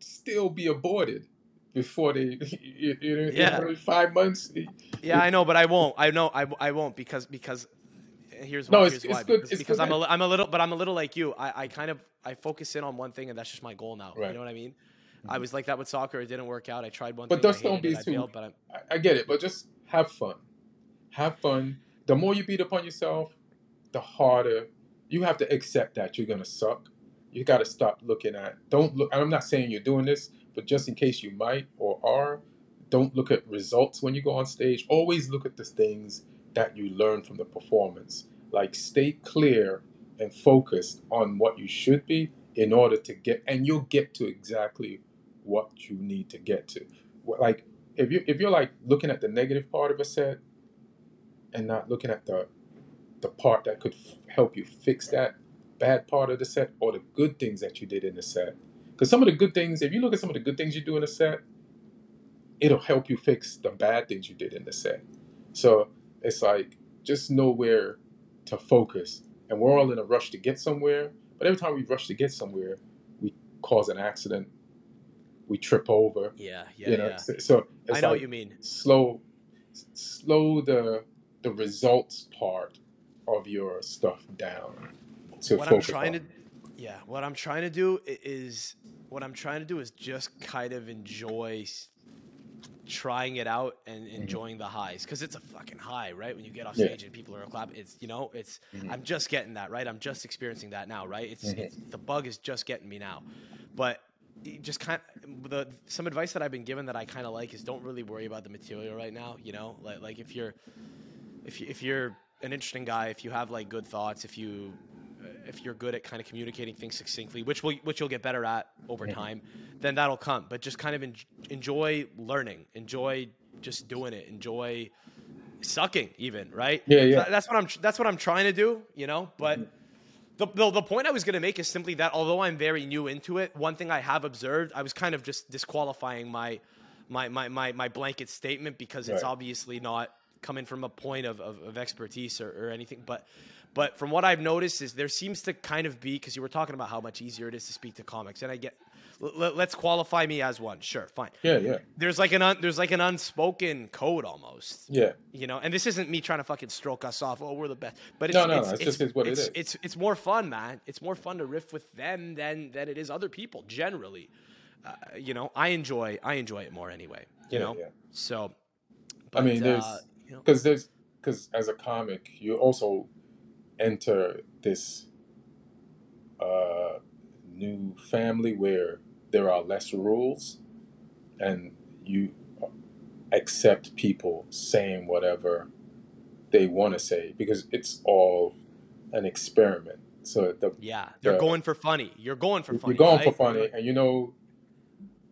still be aborted before they. You, you know, yeah. Five months. Yeah, I know, but I won't. I know, I, I won't because because here's why. No, it's, here's it's why. good because, it's because good. I'm a, I'm a little, but I'm a little like you. I, I kind of I focus in on one thing, and that's just my goal now. Right. You know what I mean? Mm-hmm. I was like that with soccer. It didn't work out. I tried one. But thing, just I don't be too. Failed, but I, I get it, but just have fun. Have fun. The more you beat up on yourself, the harder you have to accept that you're gonna suck. You gotta stop looking at. Don't look. I'm not saying you're doing this, but just in case you might or are, don't look at results when you go on stage. Always look at the things that you learn from the performance. Like stay clear and focused on what you should be in order to get, and you'll get to exactly what you need to get to. Like if you if you're like looking at the negative part of a set. And not looking at the the part that could f- help you fix that bad part of the set or the good things that you did in the set. Because some of the good things, if you look at some of the good things you do in a set, it'll help you fix the bad things you did in the set. So it's like, just know where to focus. And we're all in a rush to get somewhere. But every time we rush to get somewhere, we cause an accident. We trip over. Yeah, yeah, you know? yeah. So, so it's I know like what you mean. Slow, slow the... the results part of your stuff down to what focus I'm trying on. To, yeah, what I'm trying to do is what I'm trying to do is just kind of enjoy trying it out and enjoying mm-hmm. the highs, because it's a fucking high, right? When you get off stage yeah. and people are clapping, it's you know, it's mm-hmm. I'm just getting that, right? I'm just experiencing that now, right? It's, mm-hmm. it's the bug is just getting me now, but. Just kind of the some advice that I've been given that I kind of like is don't really worry about the material right now. You know, like like if you're if you, if you're an interesting guy, if you have like good thoughts, if you if you're good at kind of communicating things succinctly, which will which you'll get better at over time, then that'll come. But just kind of en- enjoy learning, enjoy just doing it, enjoy sucking even, right? Yeah, yeah. So that's what I'm that's what I'm trying to do. You know, but. Mm-hmm. The, the the point I was going to make is simply that although I'm very new into it, one thing I have observed, I was kind of just disqualifying my my my my, my blanket statement because it's right. obviously not coming from a point of, of, of expertise or, or anything. But but from what I've noticed is there seems to kind of be, because you were talking about how much easier it is to speak to comics, and I get l- let's qualify me as one. Sure, fine. Yeah, yeah. There's like an un, there's like an unspoken code almost. Yeah. You know, and this isn't me trying to fucking stroke us off. Oh, we're the best. But it's, no, no, it's, it's, it's just it's what it's, it is. It's, it's it's more fun, man. It's more fun to riff with them than than it is other people generally. Uh, you know, I enjoy I enjoy it more anyway. You yeah, know, yeah. So. But, I mean, there's because uh, there's because as a comic, you also enter this uh, new family where there are less rules, and you accept people saying whatever they want to say because it's all an experiment. So the, yeah, they're the, going for funny. You're going for funny. You're going right? for funny, and you know,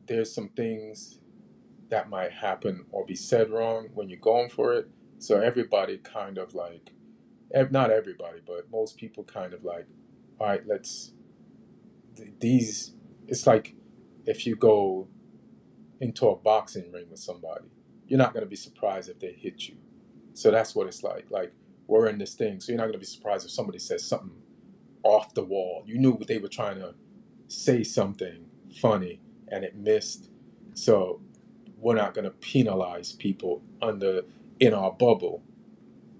there's some things that might happen or be said wrong when you're going for it. So everybody kind of like, not everybody, but most people kind of like, all right, let's, these, it's like if you go into a boxing ring with somebody, you're not going to be surprised if they hit you. So that's what it's like. Like, we're in this thing, so you're not going to be surprised if somebody says something off the wall. You knew they were trying to say something funny and it missed. So we're not going to penalize people under in our bubble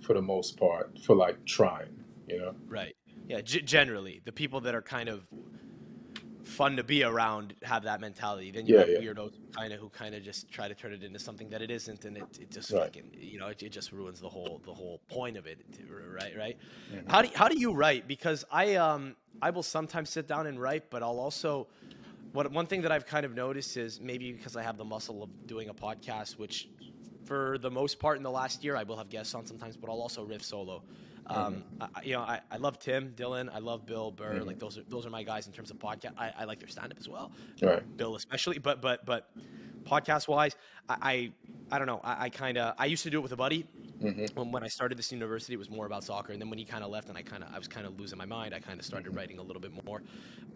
for the most part for like trying, you know? Right. Yeah. G- generally the people that are kind of fun to be around have that mentality. Then you yeah, have yeah. weirdos kind of, who kind of just try to turn it into something that it isn't. And it, it just right. fucking, you know, it, it just ruins the whole, the whole point of it. Right. Right. Mm-hmm. How do you, how do you write? Because I, um, I will sometimes sit down and write, but I'll also, What, one thing that I've kind of noticed is maybe because I have the muscle of doing a podcast, which for the most part in the last year, I will have guests on sometimes, but I'll also riff solo. Um, mm-hmm. I, you know, I, I love Tim, Dylan. I love Bill, Burr. Mm-hmm. Like those are, those are my guys in terms of podcast. I, I like their stand-up as well. Right. Bill especially, but, but, but podcast wise, I, I, I don't know. I, I kind of, I used to do it with a buddy. Mm-hmm. When, when I started this university, it was more about soccer. And then when he kind of left and I kind of, I was kind of losing my mind. I kind of started mm-hmm. writing a little bit more.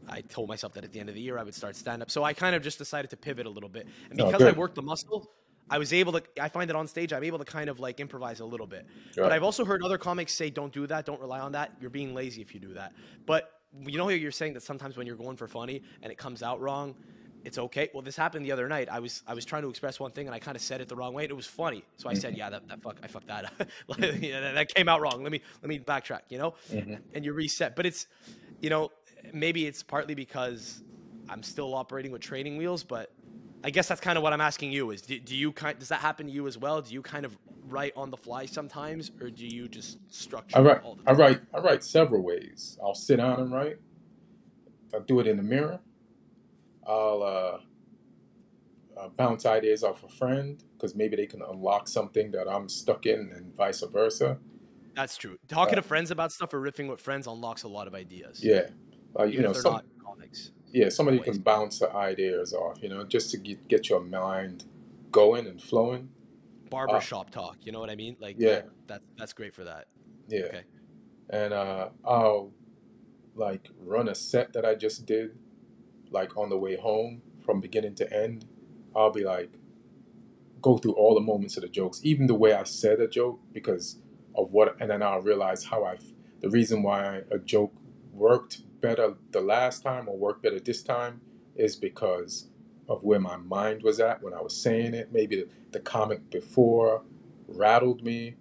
I told myself that at the end of the year, I would start stand up. So I kind of just decided to pivot a little bit. And because oh, I worked the muscle, I was able to, I find that on stage, I'm able to kind of like improvise a little bit. Sure. But I've also heard other comics say, don't do that. Don't rely on that. You're being lazy if you do that. But you know, you're saying that sometimes when you're going for funny and it comes out wrong, it's okay. Well, this happened the other night. I was I was trying to express one thing, and I kind of said it the wrong way, and it was funny. So I said, "Yeah, that, that fuck, I fucked that up. Like, yeah, that, that came out wrong. Let me let me backtrack, you know." Mm-hmm. And you reset. But it's, you know, maybe it's partly because I'm still operating with training wheels. But I guess that's kind of what I'm asking you: is do, do you kind does that happen to you as well? Do you kind of write on the fly sometimes, or do you just structure? I write. All the time? I write. I write several ways. I'll sit down and write. I do it in the mirror. I'll uh, uh, bounce ideas off a friend because maybe they can unlock something that I'm stuck in and vice versa. That's true. Talking uh, to friends about stuff or riffing with friends unlocks a lot of ideas. Yeah. Uh, you know, if they're some, not comics. Yeah, somebody always. Can bounce the ideas off, you know, just to get, get your mind going and flowing. Barbershop uh, talk, you know what I mean? Like, yeah. That, that, that's great for that. Yeah. Okay. And uh, I'll, like, run a set that I just did. Like on the way home from beginning to end, I'll be like, go through all the moments of the jokes, even the way I said a joke because of what, and then I'll realize how I, the reason why a joke worked better the last time or worked better this time is because of where my mind was at when I was saying it. Maybe the, the comic before rattled me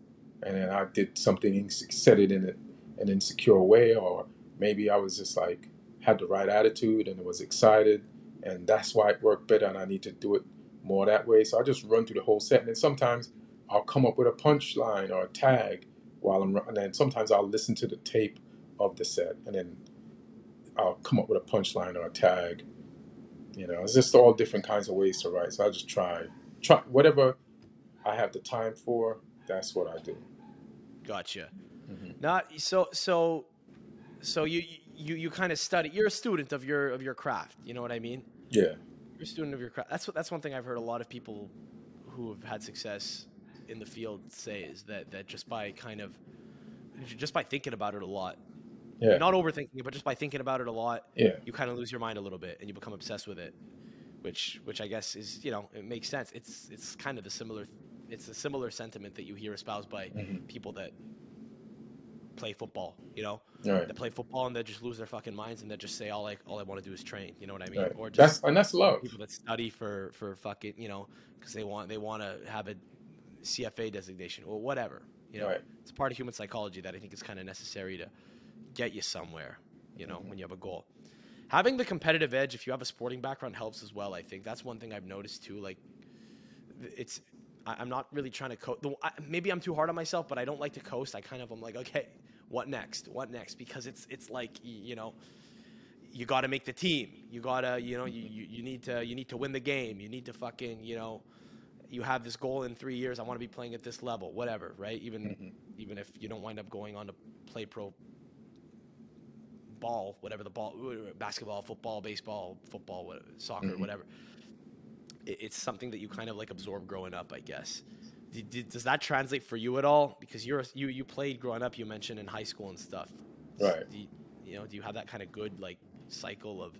and then I did something, said it in a, an insecure way, or maybe I was just like, had the right attitude and was excited, and that's why it worked better, and I need to do it more that way. So I just run through the whole set, and then sometimes I'll come up with a punchline or a tag while I'm running, and then sometimes I'll listen to the tape of the set, and then I'll come up with a punchline or a tag. You know, it's just all different kinds of ways to write. So I just try, try whatever I have the time for. That's what I do. Gotcha. Mm-hmm. Not so, so, so you you you kind of study. You're a student of your of your craft. You know what I mean? Yeah. You're a student of your craft. That's what. That's one thing I've heard a lot of people who have had success in the field say, is that that just by kind of just by thinking about it a lot. Yeah. Not overthinking it, but just by thinking about it a lot, yeah. you kind of lose your mind a little bit and you become obsessed with it, which which I guess is, you know, it makes sense. It's it's kind of the similar, it's a similar sentiment that you hear espoused by mm-hmm. people that play football, you know, right. that play football and they just lose their fucking minds and they just say, all like all I want to do is train, you know what I mean? Right. Or just that's, and that's love. People that study for for fucking, you know, because they want they want to have a C F A designation or whatever, you know. Right. It's part of human psychology that I think is kind of necessary to get you somewhere, you know, mm-hmm. when you have a goal. Having the competitive edge, if you have a sporting background, helps as well, I think. That's one thing I've noticed too. Like, it's, I, I'm not really trying to coast. Maybe I'm too hard on myself, but I don't like to coast. I kind of, I'm like, okay, what next? What next? Because it's, it's like, you know, you got to make the team. You got to, you know, you, you, you need to, you need to win the game. You need to fucking, you know, you have this goal in three years. I want to be playing at this level, whatever, right? Even, mm-hmm. even if you don't wind up going on to play pro ball, whatever the ball, basketball, football, baseball, football, whatever, soccer, mm-hmm. whatever. It, it's something that you kind of like absorb growing up, I guess. Did, did, does that translate for you at all? Because you're, you, you played growing up, you mentioned in high school and stuff. Right. So do you, you know, do you have that kind of good like cycle of,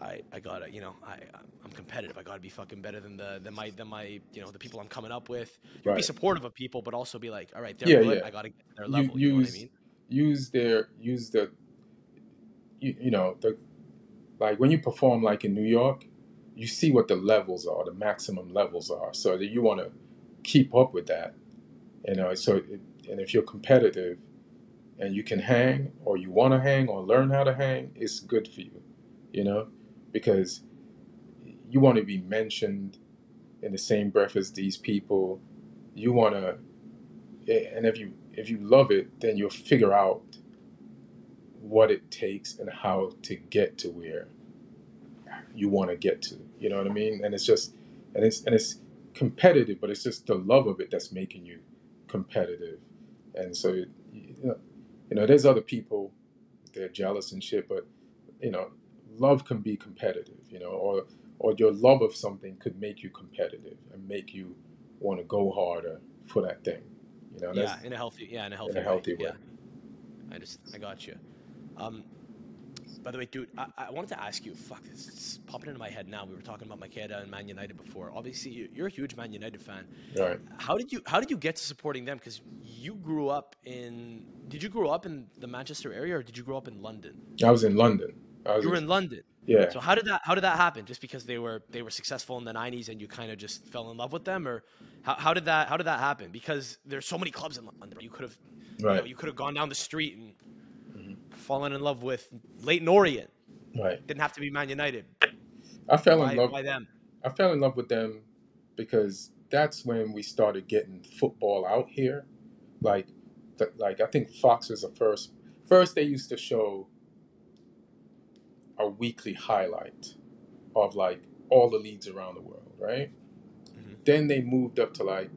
I, I gotta, you know, I, I'm competitive. I gotta be fucking better than the, than my, than my, you know, the people I'm coming up with. Right. Be supportive of people, but also be like, all right, they're yeah, good. Yeah. I gotta get to their level. You, you use, know what I mean? Use their, use the, You, you know, the, like when you perform like in New York, you see what the levels are, the maximum levels are. So that you want to keep up with that, you know. So it, and if you're competitive, and you can hang, or you want to hang, or learn how to hang, it's good for you, you know, because you want to be mentioned in the same breath as these people. You want to, and if you if you love it, then you'll figure out what it takes and how to get to where you want to get to, you know what I mean? And it's just, and it's, and it's competitive, but it's just the love of it that's making you competitive. And so, you know, you know, there's other people, they're jealous and shit, but you know, love can be competitive, you know, or, or your love of something could make you competitive and make you want to go harder for that thing, you know? Yeah. In a healthy, yeah. In a healthy, in a healthy way. way. Yeah. I just, I got you. Um, by the way, dude, I, I wanted to ask you, fuck, this is popping into my head now. We were talking about Macheda and Man United before. Obviously, you, you're a huge Man United fan. Right. How did you, how did you get to supporting them? Because you grew up in, did you grow up in the Manchester area or did you grow up in London? I was in London. I was you were in, in London? Yeah. So how did that, how did that happen? Just because they were, they were successful in the nineties and you kind of just fell in love with them? Or how, how did that, how did that happen? Because there's so many clubs in London. You could have, right. you know, you could have gone down the street and fallen in love with Leighton Orient. Right. Didn't have to be Man United. I fell by, in love by them. I fell in love with them because that's when we started getting football out here. Like, th- like I think Fox was the first. First, they used to show a weekly highlight of like all the leagues around the world, right? Mm-hmm. Then they moved up to like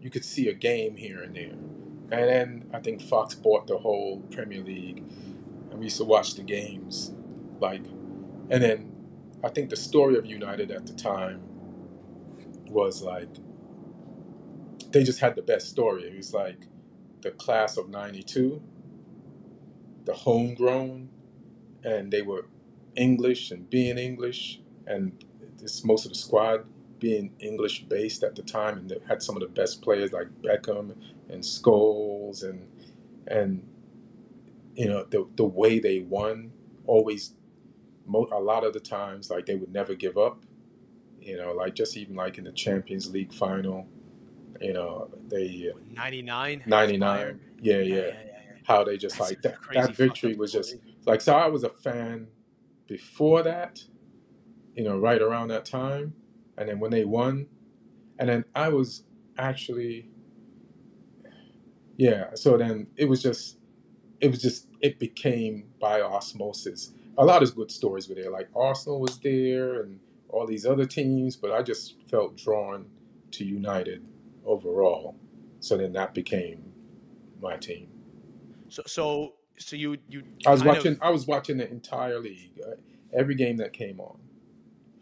you could see a game here and there. And then I think Fox bought the whole Premier League, and we used to watch the games. Like, and then I think the story of United at the time was like they just had the best story. It was like the class of ninety-two, the homegrown, and they were English and being English, and this most of the squad being English based at the time, and they had some of the best players like Beckham and Scholes, and and you know the the way they won always mo- a lot of the times, like they would never give up, you know, like just even like in the Champions League final, you know, they ninety-nine, ninety-nine, yeah, yeah, yeah, yeah, yeah, how they just That's like that, that victory was just like, so I was a fan before that, you know, right around that time, and then when they won, and then I was actually, yeah, so then it was just, it was just, it became by osmosis. A lot of good stories were there, like Arsenal was there and all these other teams, but I just felt drawn to United overall. So then that became my team. So, so, so you, you, I was watching, of... I was watching the entire league, uh, every game that came on.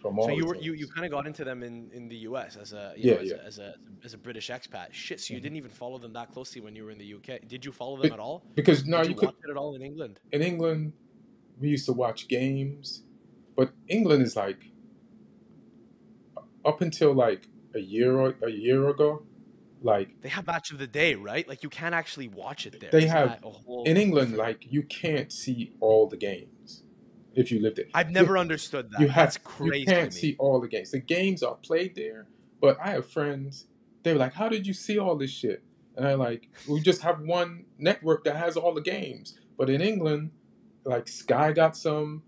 From all so you were, you, you kind of got into them in, in the U S as a, you yeah, know, as, yeah. a, as a, as a British expat. Shit. So you mm-hmm. didn't even follow them that closely when you were in the U K. Did you follow them but, at all? Because no, Did you, you could watch it at all in England. In England, we used to watch games, but England is like, up until like a year or a year ago, like they have match of the day, right? Like you can't actually watch it there. They it's have a whole in England, thing. Like you can't see all the games if you live there. I've never you, understood that. You have, That's crazy. You can't to me. see all the games. The games are played there, but I have friends. They were like, "How did you see all this shit?" And I like, we just have one network that has all the games. But in England, like Sky got some,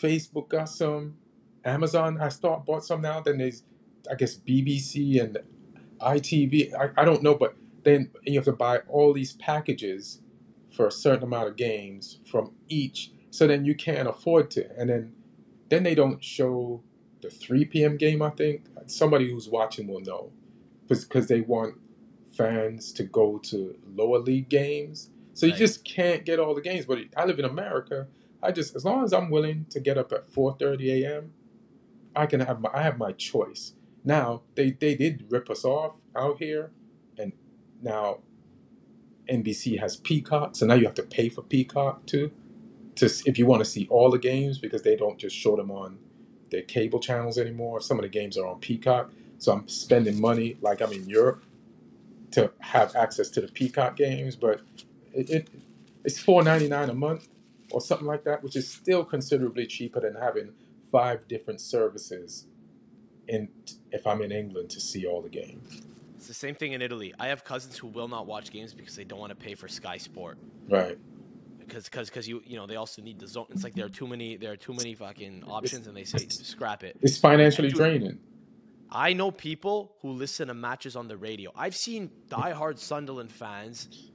Facebook got some. Amazon, I start bought some now. Then there's, I guess, B B C and I T V. I, I don't know, but then you have to buy all these packages for a certain amount of games from each. So then you can't afford to. And then, then they don't show the three p.m. game, I think. Somebody who's watching will know, because they want fans to go to lower league games. So you Right. just can't get all the games. But I live in America. I just, as long as I'm willing to get up at four thirty a.m., I can have my, I have my choice. Now, they, they did rip us off out here, and now N B C has Peacock, so now you have to pay for Peacock too, to if you want to see all the games, because they don't just show them on their cable channels anymore. Some of the games are on Peacock, so I'm spending money like I'm in Europe to have access to the Peacock games, but it, it it's four ninety-nine a month or something like that, which is still considerably cheaper than having five different services in if I'm in England to see all the games. It's the same thing in Italy. I have cousins who will not watch games because they don't want to pay for Sky Sport. Right. Because because because you you know they also need the zone. It's like there are too many there are too many fucking options, it's, and they say scrap it. It's financially dude, draining. I know people who listen to matches on the radio. I've seen diehard Sunderland fans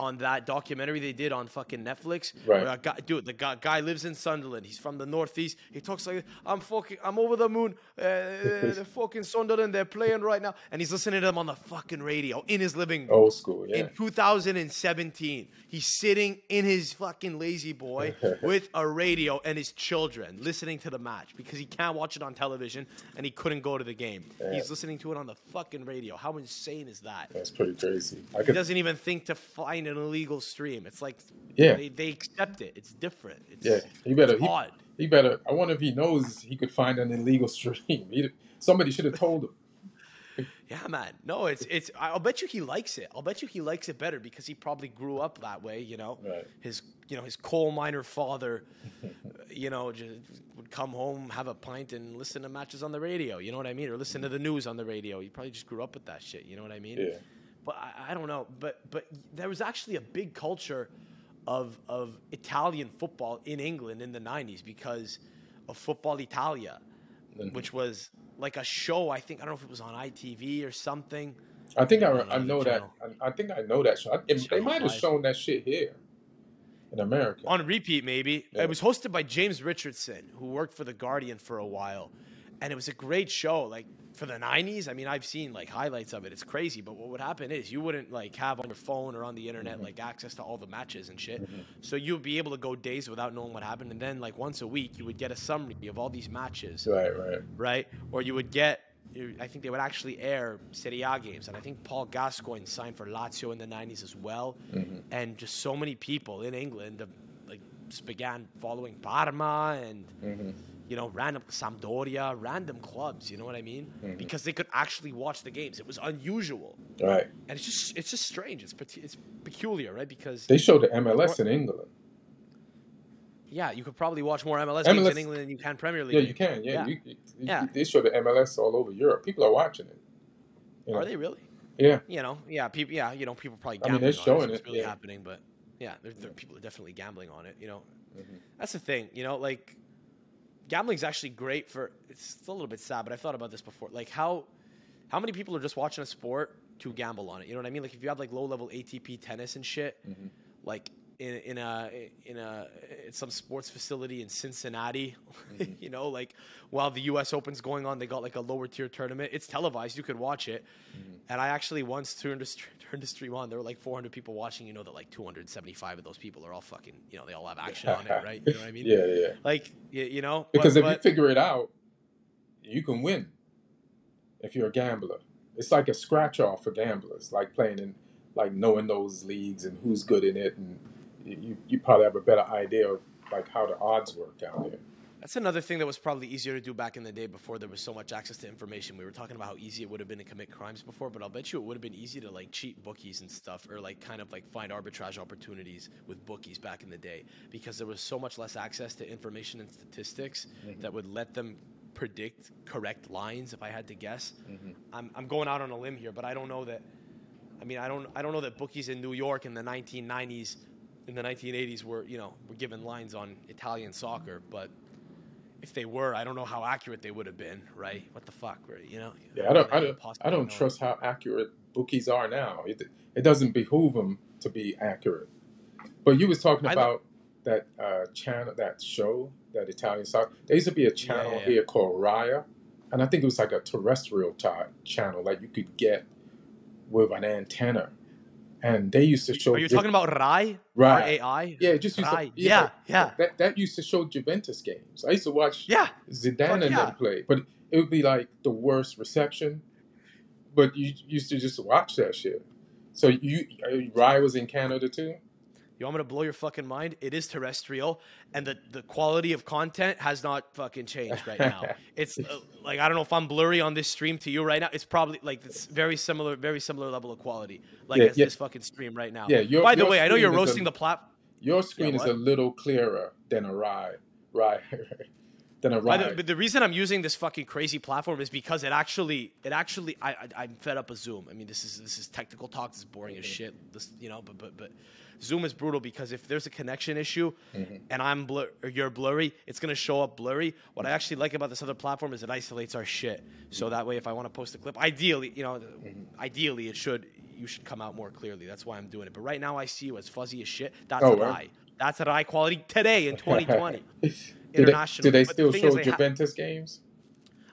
on that documentary they did on fucking Netflix. Right. Where a guy, dude, the guy, guy lives in Sunderland. He's from the Northeast. He talks like, I'm fucking, I'm over the moon. Uh, the fucking Sunderland, they're playing right now. And he's listening to them on the fucking radio in his living room. Old school, yeah. In two thousand seventeen, he's sitting in his fucking lazy boy with a radio and his children listening to the match because he can't watch it on television and he couldn't go to the game. Yeah. He's listening to it on the fucking radio. How insane is that? That's pretty crazy. I could... He doesn't even think to fuck an illegal stream. It's like, yeah, they, they accept it. It's different. It's, yeah, he better. It's he, odd. He better. I wonder if he knows he could find an illegal stream. He, somebody should have told him. Yeah, man. No, it's it's. I'll bet you he likes it. I'll bet you he likes it better because he probably grew up that way. You know, right. his you know his coal miner father, you know, just would come home, have a pint, and listen to matches on the radio. You know what I mean? Or listen to the news on the radio. He probably just grew up with that shit. You know what I mean? Yeah. But I, I don't know. But but there was actually a big culture of of Italian football in England in the nineties because of Football Italia, mm-hmm. which was like a show. I think I don't know if it was on I T V or something. I think I, I, I know channel. that. I, I think I know that show. I, it, they might have shown that shit here in America on repeat, maybe. Yeah. It was hosted by James Richardson, who worked for The Guardian for a while, and it was a great show. Like. For the nineties, I mean, I've seen like highlights of it. It's crazy. But what would happen is you wouldn't like have on your phone or on the internet mm-hmm. like access to all the matches and shit. Mm-hmm. So you'd be able to go days without knowing what happened. And then like once a week, you would get a summary of all these matches. Right, right, right. Or you would get. I think they would actually air Serie A games, and I think Paul Gascoigne signed for Lazio in the nineties as well. Mm-hmm. And just so many people in England like began following Parma and. Mm-hmm. You know, random Sampdoria, random clubs. You know what I mean? Mm-hmm. Because they could actually watch the games. It was unusual, right? And it's just, it's just strange. It's it's peculiar, right? Because they showed the M L S in England. Yeah, you could probably watch more M L S, M L S games in England than you can Premier League. Yeah, you can. Yeah, yeah. You, you, yeah. They show the M L S all over Europe. People are watching it. You know? Are they really? Yeah. You know, yeah, people, yeah, you know, people probably gambling I mean, they're showing on it. It's really yeah. happening, but yeah, there, there, people are definitely gambling on it, you know. Mm-hmm. That's the thing, you know, like gambling's actually great for, it's a little bit sad, but I've thought about this before. Like how, how many people are just watching a sport to gamble on it? You know what I mean? Like if you have like low level A T P tennis and shit, mm-hmm. like in, in a, in a, in some sports facility in Cincinnati, mm-hmm. you know, like while the U S Open's going on, they got like a lower tier tournament. It's televised. You could watch it. Mm-hmm. And I actually once turned the, turned the stream on. There were like four hundred people watching, you know, that like two hundred seventy-five of those people are all fucking, you know, they all have action on it. Right. You know what I mean? Yeah, yeah. Like, you, you know, because but, if but, you figure it out, you can win. If you're a gambler, it's like a scratch off for gamblers, like playing in, like knowing those leagues and who's good in it. And you, you probably have a better idea of like how the odds work down there. That's another thing that was probably easier to do back in the day before there was so much access to information. We were talking about how easy it would have been to commit crimes before, but I'll bet you it would have been easy to like cheat bookies and stuff, or like kind of like find arbitrage opportunities with bookies back in the day, because there was so much less access to information and statistics mm-hmm. that would let them predict correct lines. If I had to guess, mm-hmm. I'm, I'm going out on a limb here, but I don't know that. I mean, I don't, I don't know that bookies in New York in the nineteen nineties, in the nineteen eighties were, you know, were given lines on Italian soccer, but if they were, I don't know how accurate they would have been, right? What the fuck, right? You know? Yeah, I don't, I don't, I don't trust how accurate bookies are now. It, it doesn't behoove them to be accurate. But you was talking about that uh, channel, that show, that Italian soccer. There used to be a channel yeah, yeah. here called Raya, and I think it was like a terrestrial type channel that you could get with an antenna. And they used to show. Are you Ju- talking about Rai? Rai. R A I? Yeah, it just used Rai. To, yeah, yeah, yeah. That that used to show Juventus games. I used to watch yeah. Zidane and yeah. them play, but it would be like the worst reception. But you used to just watch that shit. So you Rai was in Canada too. You want me to blow your fucking mind? It is terrestrial, and the, the quality of content has not fucking changed right now. It's uh, like, I don't know if I'm blurry on this stream to you right now. It's probably like it's very similar, very similar level of quality, like yeah, as yeah. this fucking stream right now. Yeah. Your, By the way, I know you're roasting a, the platform. Your screen yeah, is a little clearer than a Rye, Rye, than a Rye. The, but the reason I'm using this fucking crazy platform is because it actually, it actually, I, I I'm fed up of Zoom. I mean, this is this is technical talk. This is boring mm-hmm. as shit. This, you know, but but but. Zoom is brutal because if there's a connection issue mm-hmm. and I'm blur or you're blurry, it's going to show up blurry. What I actually like about this other platform is it isolates our shit. Mm-hmm. So that way, if I want to post a clip, ideally, you know, mm-hmm. ideally it should, you should come out more clearly. That's why I'm doing it. But right now I see you as fuzzy as shit. That's oh, a right. lie. That's a high quality today in twenty twenty. Internationally. Do they, do they still the show they Juventus ha- games?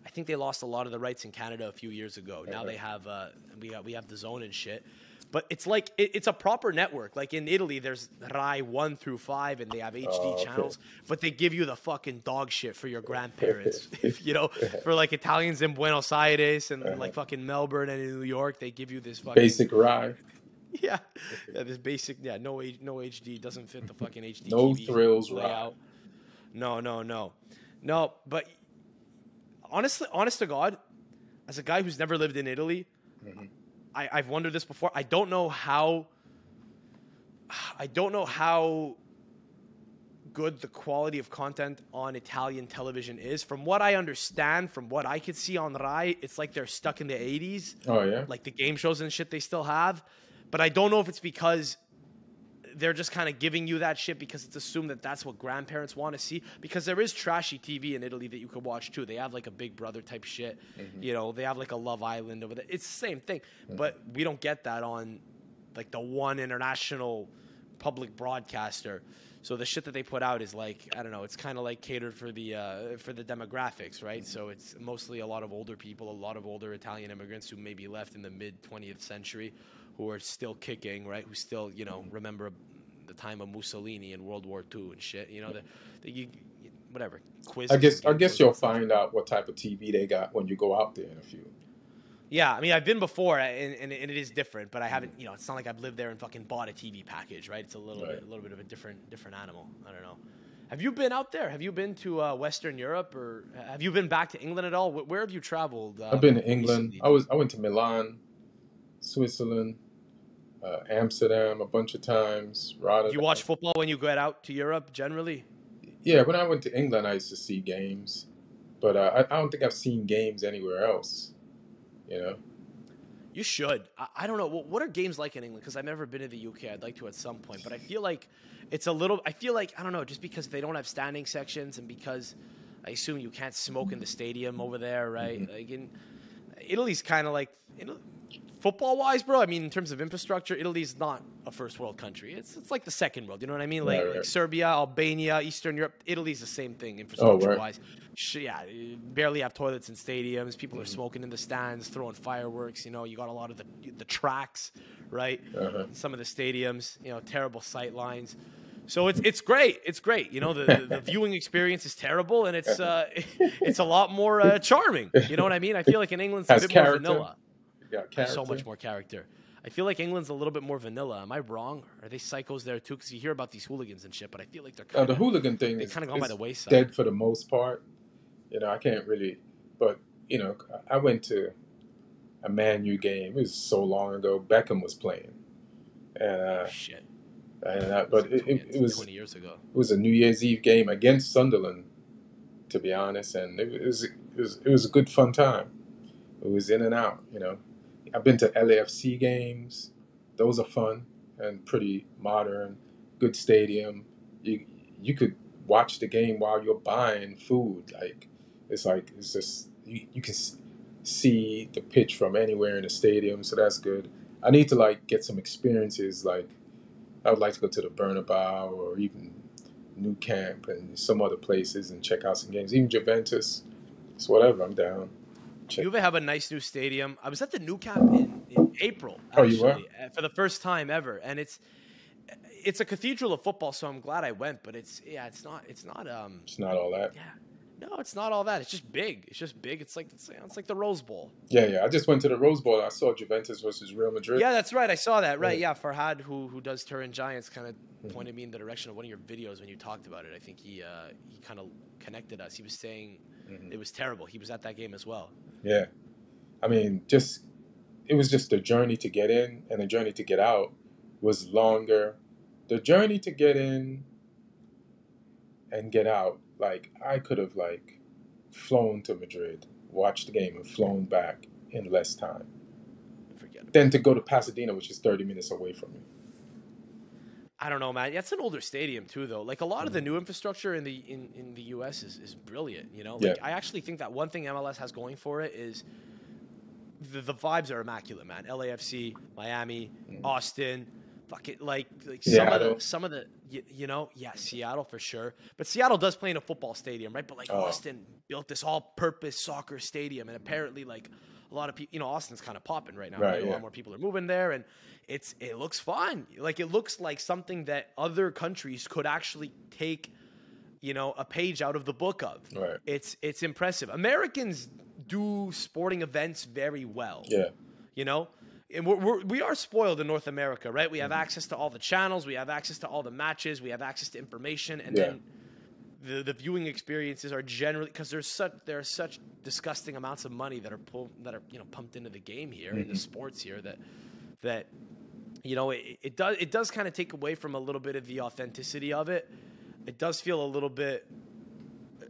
I think they lost a lot of the rights in Canada a few years ago. Okay. Now they have, uh, we got, we have the zone and shit. But it's like, it, it's a proper network. Like in Italy, there's Rai one through five and they have H D oh, okay. channels, but they give you the fucking dog shit for your grandparents, you know, for like Italians in Buenos Aires and uh-huh. like fucking Melbourne and in New York, they give you this fucking basic Rai. yeah. yeah. This basic. Yeah. No, no H D doesn't fit the fucking H D. No T V thrills. Rai. No, no, no, no. But honestly, honest to God, as a guy who's never lived in Italy, mm-hmm. I, I've wondered this before. I don't know how. I don't know how good the quality of content on Italian television is. From what I understand, from what I could see on Rai, it's like they're stuck in the eighties. Oh yeah. Like the game shows and shit they still have, but I don't know if it's because they're just kind of giving you that shit because it's assumed that that's what grandparents want to see, because there is trashy T V in Italy that you could watch too. They have like a Big Brother type shit. Mm-hmm. You know, they have like a Love Island over there. It's the same thing, mm-hmm. but we don't get that on like the one international public broadcaster. So the shit that they put out is like, I don't know, it's kind of like catered for the uh, for the demographics, right? Mm-hmm. So it's mostly a lot of older people, a lot of older Italian immigrants who maybe left in the mid twentieth century, who are still kicking, right? Who still, you know, remember the time of Mussolini and World War Two and shit. You know, the, the you, whatever. Quiz. I guess I guess you'll find out what type of T V they got when you go out there in a few. Yeah, I mean, I've been before, and, and it is different, but I haven't. You know, it's not like I've lived there and fucking bought a T V package, right? It's a little right. bit, a little bit of a different, different animal. I don't know. Have you been out there? Have you been to uh, Western Europe, or have you been back to England at all? Where have you traveled? Uh, I've been to England. Recently? I was. I went to Milan, Switzerland, uh, Amsterdam a bunch of times. Rotterdam. Do you watch football when you get out to Europe generally? Yeah, when I went to England, I used to see games, but uh, I, I don't think I've seen games anywhere else. You know, You should. I, I don't know. Well, what are games like in England? Because I've never been to the U K. I'd like to at some point. But I feel like it's a little – I feel like, I don't know, just because they don't have standing sections and because I assume you can't smoke in the stadium over there, right? Mm-hmm. Like in Italy's kind of like – football-wise, bro, I mean, in terms of infrastructure, Italy's not a first-world country. It's it's like the second world. You know what I mean? Like, right, right. like Serbia, Albania, Eastern Europe, Italy's the same thing infrastructure-wise. Oh, right. Yeah, you barely have toilets in stadiums. People mm-hmm. are smoking in the stands, throwing fireworks. You know, you got a lot of the the tracks, right? Uh-huh. Some of the stadiums, you know, terrible sight lines. So it's it's great. It's great. You know, the, the, the viewing experience is terrible, and it's uh, it's a lot more uh, charming. You know what I mean? I feel like in England, it's a bit character. more vanilla. Yeah, so much more character. I feel like England's a little bit more vanilla. Am I wrong? Are they psychos there too? Because you hear about these hooligans and shit, but I feel like they're kind of uh, the hooligan thing. They kind of gone by the wayside. Dead for the most part. You know, I can't really. But you know, I went to a Man U game. It was so long ago. Beckham was playing. And, uh, shit. And I, but it, it, it was twenty years ago. It was a New Year's Eve game against Sunderland, to be honest, and it was it was it was a good fun time. It was in and out, you know. I've been to L A F C games. Those are fun and pretty modern, good stadium. You you could watch the game while you're buying food. Like it's like it's just you, you can see the pitch from anywhere in the stadium, so that's good. I need to like get some experiences. Like I would like to go to the Bernabeu or even New Camp and some other places and check out some games. Even Juventus, it's whatever. I'm down. Check. Juve have a nice new stadium. I was at the New Camp in, in April, actually, oh, you were? for the first time ever, and it's it's a cathedral of football. So I'm glad I went, but it's yeah, it's not, it's not, um, it's not all that. Yeah, no, it's not all that. It's just big. It's just big. It's like it's, it's like the Rose Bowl. Yeah, yeah. I just went to the Rose Bowl. And I saw Juventus versus Real Madrid. Yeah, that's right. I saw that. Right. Yeah, yeah. Farhad, who who does Turin Giants, kind of mm-hmm. pointed me in the direction of one of your videos when you talked about it. I think he uh, he kind of connected us. He was saying. Mm-hmm. It was terrible. He was at that game as well. Yeah. I mean, just it was just the journey to get in and the journey to get out was longer. The journey to get in and get out, like I could have like flown to Madrid, watched the game and flown back in less time. Forget than to go to Pasadena, which is thirty minutes away from me. I don't know, man. That's an older stadium too, though. Like a lot mm-hmm. of the new infrastructure in the in, in the U S is, is brilliant. You know, like yeah. I actually think that one thing M L S has going for it is the, the vibes are immaculate, man. L A F C, Miami, mm-hmm. Austin, fuck it, like like Seattle. some of the some of the you, you know, yeah, Seattle for sure. But Seattle does play in a football stadium, right? But like oh. Austin built this all-purpose soccer stadium, and apparently like. A lot of people, you know, Austin's kind of popping right now. Right, right? A yeah. lot more people are moving there, and it's it looks fun. Like it looks like something that other countries could actually take, you know, a page out of the book of. Right. It's it's impressive. Americans do sporting events very well. Yeah. You know, and we're, we're, we are spoiled in North America, right? We have mm-hmm. access to all the channels, we have access to all the matches, we have access to information, and yeah. then. The, the viewing experiences are generally because there's such there are such disgusting amounts of money that are pull, that are you know pumped into the game here mm-hmm. and the sports here that that you know it, it does it does kind of take away from a little bit of the authenticity of it. It does feel a little bit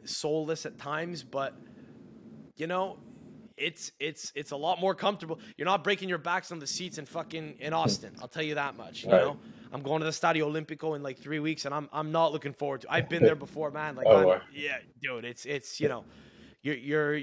soulless at times, but you know it's it's it's a lot more comfortable. You're not breaking your backs on the seats in fucking in Austin. I'll tell you that much. You right. know. I'm going to the Stadio Olimpico in like three weeks, and I'm I'm not looking forward to it. I've been there before, man. Like, oh, wow. yeah, dude, it's it's you know, you're, you're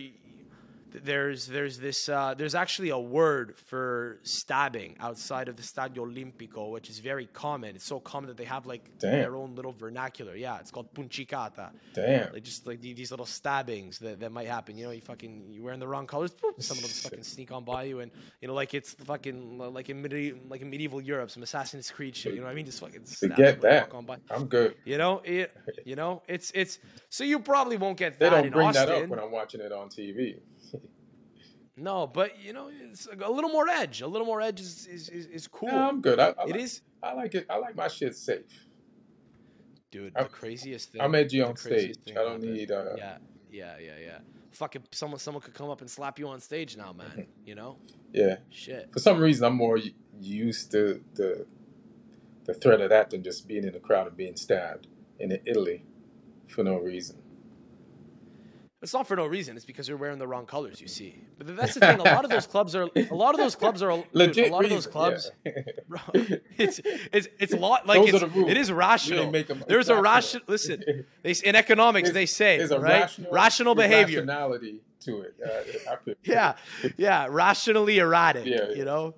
there's there's this uh, there's actually a word for stabbing outside of the Stadio Olimpico, which is very common. It's so common that they have like Damn. their own little vernacular. Yeah, it's called puncicata. Damn, like just like these little stabbings that, that might happen. You know, you fucking you're wearing the wrong colors, some of them fucking sneak on by you, and you know, like it's fucking like in medieval like in medieval Europe, some Assassin's Creed shit. You know what I mean? Just fucking get that. Walk on by. I'm good. You know it. You know it's it's. So you probably won't get that. They don't in bring Austin. that up when I'm watching it on T V. No, but you know, it's a little more edge. A little more edge is is, is, is cool. Yeah, I'm good. I, I it like, is. I like it. I like my shit safe, dude. The I'm, craziest thing. I'm edgy on stage. I don't need. Uh, yeah, yeah, yeah, yeah. Fucking someone, someone could come up and slap you on stage now, man. You know. Yeah. Shit. For some reason, I'm more used to the the threat of that than just being in the crowd and being stabbed in Italy for no reason. It's not for no reason. It's because you're wearing the wrong colors, you see. But that's the thing. A lot of those clubs are. A lot of those clubs are. Legit dude, a lot reason. of those clubs. Yeah. Bro, it's it's it's a lot like it's, it is rational. There's rational. a rational. Listen, they in economics it's, they say right rational, rational behavior. Rationality to it. Uh, I yeah, yeah, rationally erratic. Yeah, yeah. You know.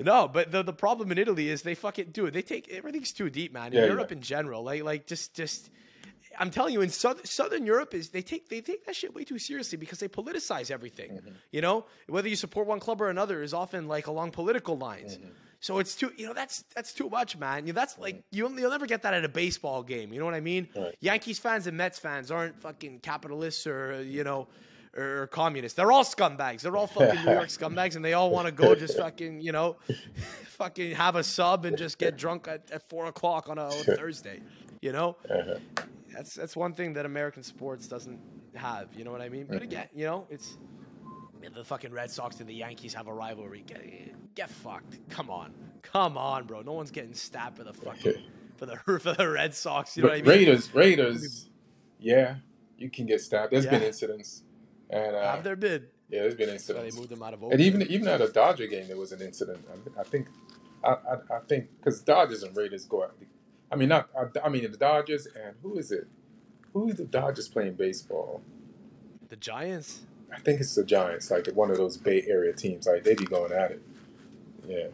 No, but the the problem in Italy is they fucking do it. They take everything's too deep, man. In yeah, Europe yeah. in general, like like just just. I'm telling you, in South, Southern Europe, is they take they take that shit way too seriously because they politicize everything. Mm-hmm. You know, whether you support one club or another is often like along political lines. Mm-hmm. So it's too, you know, that's that's too much, man. You know, that's like you'll, you'll never get that at a baseball game. You know what I mean? Right. Yankees fans and Mets fans aren't fucking capitalists or you know, or, or communists. They're all scumbags. They're all fucking New York scumbags, and they all want to go just fucking you know, fucking have a sub and just get drunk at, at four o'clock on a on Thursday. You know. Uh-huh. That's that's one thing that American sports doesn't have. You know what I mean? But again, you know, it's the fucking Red Sox and the Yankees have a rivalry. Get, get fucked. Come on. Come on, bro. No one's getting stabbed for the fucking for the for the Red Sox. You know what I mean? Raiders, Raiders. Yeah, you can get stabbed. There's yeah. been incidents. And, uh, have there been? Yeah, there's been incidents. So they moved them out of Oakland. And even even at a Dodger game, there was an incident. I, I think, I I, I think because Dodgers and Raiders go out. I mean, not. I, I mean, the Dodgers and who is it? Who is the Dodgers playing baseball? The Giants. I think it's the Giants, like one of those Bay Area teams. Like they be going at it. Yeah.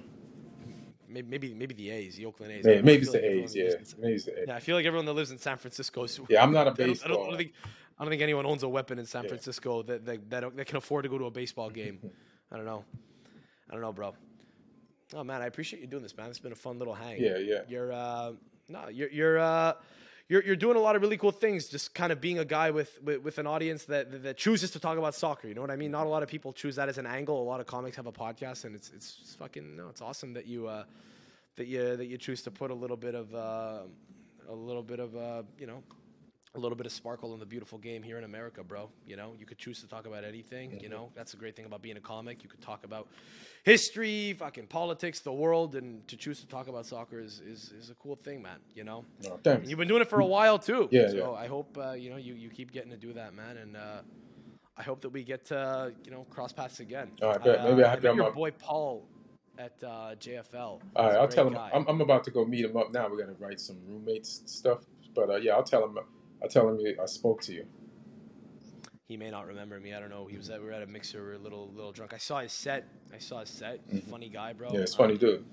Maybe, maybe, maybe the A's, the Oakland A's. Yeah, maybe it's like the A's. Yeah, in, maybe it's the A's. Yeah, I feel like everyone that lives in San Francisco. Is, yeah, I'm not a baseball. I don't, I don't think. I don't think anyone owns a weapon in San yeah. Francisco that that, that that can afford to go to a baseball game. I don't know. I don't know, bro. Oh man, I appreciate you doing this, man. It's been a fun little hang. Yeah, yeah. You're. Uh, No, you're you're uh, you're you're doing a lot of really cool things. Just kind of being a guy with, with with an audience that that chooses to talk about soccer. You know what I mean? Not a lot of people choose that as an angle. A lot of comics have a podcast, and it's it's fucking no. It's awesome that you uh, that you that you choose to put a little bit of uh, a little bit of uh, you know a little bit of sparkle in the beautiful game here in America, bro. You know, you could choose to talk about anything. Mm-hmm. You know, that's the great thing about being a comic. You could talk about history, fucking politics, the world, and to choose to talk about soccer is is, is a cool thing, man. You know, oh, thanks. And you've been doing it for a while too. Yeah, so yeah. I hope uh, you know you, you keep getting to do that, man. And uh, I hope that we get to uh, you know cross paths again. All right, uh, maybe I have to have your boy Paul at uh, J F L. All right, I'll tell him. I'm, I'm about to go meet him up now. We're gonna write some roommates stuff, but uh, yeah, I'll tell him. I tell him I spoke to you. He may not remember me. I don't know. He was at, we were at a mixer. We were a little little drunk. I saw his set. I saw his set. Mm-hmm. Funny guy, bro. Yeah, it's funny um, dude.